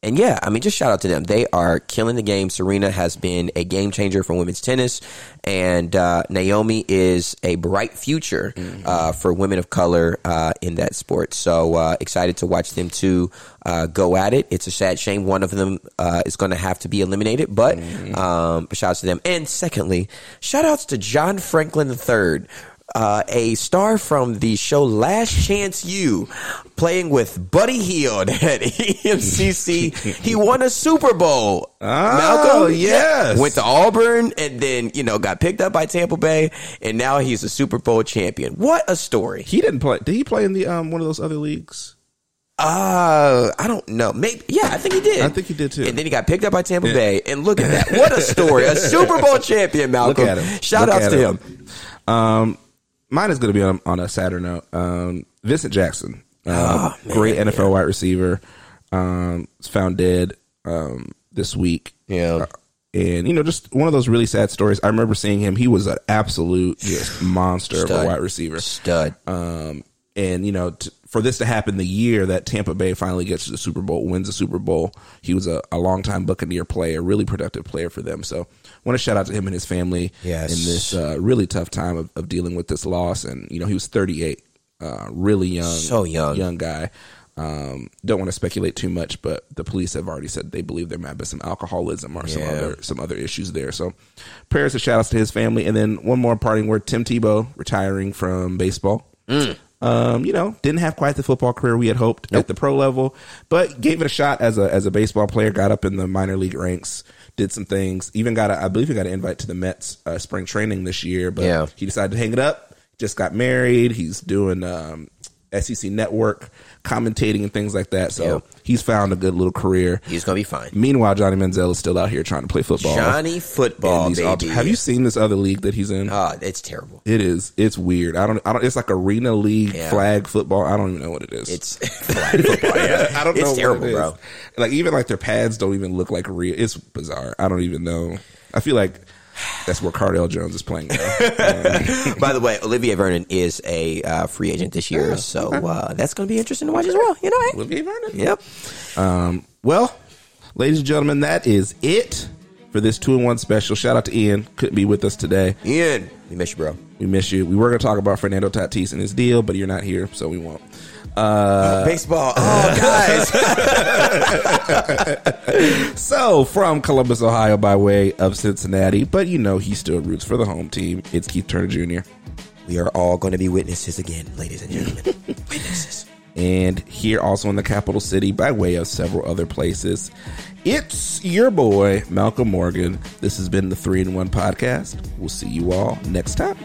and yeah, I mean, just shout out to them. They are killing the game. Serena has been a game changer for women's tennis, and uh, Naomi is a bright future mm-hmm. uh, for women of color uh, in that sport. So uh, excited to watch them too uh, go at it. It's a sad shame one of them uh, is going to have to be eliminated, but mm-hmm. um, shout out to them. And secondly, shout outs to John Franklin the third. Uh, a star from the show Last Chance U, playing with Buddy Hield at E M C C. He won a Super Bowl. Oh, Malcolm, yes. Went to Auburn and then, you know, got picked up by Tampa Bay, and now he's a Super Bowl champion. What a story. He didn't play. Did he play in the um, one of those other leagues? Uh, I don't know. Maybe, yeah, I think he did. I think he did too. And then he got picked up by Tampa yeah. Bay. And look at that. What a story. A Super Bowl champion, Malcolm. Look at him. Shout outs to him. him. Um, Mine is going to be on, on a sadder note. Um, Vincent Jackson, uh, oh, man, great N F L yeah. wide receiver, um, was found dead um, this week. Yeah, uh, And, you know, just one of those really sad stories. I remember seeing him. He was an absolute just monster Stud. of a wide receiver. Stud. Um, and, you know, t- for this to happen the year that Tampa Bay finally gets to the Super Bowl, wins the Super Bowl, he was a, a longtime Buccaneer player, really productive player for them. So I want to shout out to him and his family yes. in this uh, really tough time of, of dealing with this loss. And, you know, he was thirty-eight, uh, really young. So young. Young guy. Um, don't want to speculate too much, but the police have already said they believe there might be some alcoholism or yeah. some other some other issues there. So prayers and shout outs to his family. And then one more parting word, Tim Tebow retiring from baseball. Mm. Um, you know, didn't have quite the football career we had hoped nope. at the pro level, but gave it a shot as a as a baseball player, got up in the minor league ranks, did some things, even got a, I believe he got an invite to the Mets uh, spring training this year, but yeah. he decided to hang it up, just got married, he's doing um S E C Network commentating and things like that. So yep. he's found a good little career. He's going to be fine. Meanwhile, Johnny Manziel is still out here trying to play football. Johnny football, baby. All- Have you seen this other league that he's in? Oh, it's terrible. It is. It's weird. I don't, I don't, it's like Arena League yeah. flag football. I don't even know what it is. It's flag football. Yeah. I don't it's know. It's terrible, what it is. Bro. Like, even like their pads don't even look like real. It's bizarre. I don't even know. I feel like that's where Cardale Jones is playing now. Um, By the way, Olivier Vernon is a uh, free agent this year, yeah, so uh, that's going to be interesting to watch as well. You know, eh? Olivier Vernon. Yep. Um, well, ladies and gentlemen, that is it for this two-in-one special. Shout out to Ian. Couldn't be with us today. Ian, we miss you, bro. We miss you. We were going to talk about Fernando Tatis and his deal, but you're not here, so we won't. Uh, baseball. Oh, guys. So, from Columbus, Ohio, by way of Cincinnati, but you know he still roots for the home team. It's Keith Turner Junior We are all going to be witnesses again, ladies and gentlemen. Witnesses. And here also in the capital city, by way of several other places, it's your boy, Malcolm Morgan. This has been the three in one podcast. We'll see you all next time.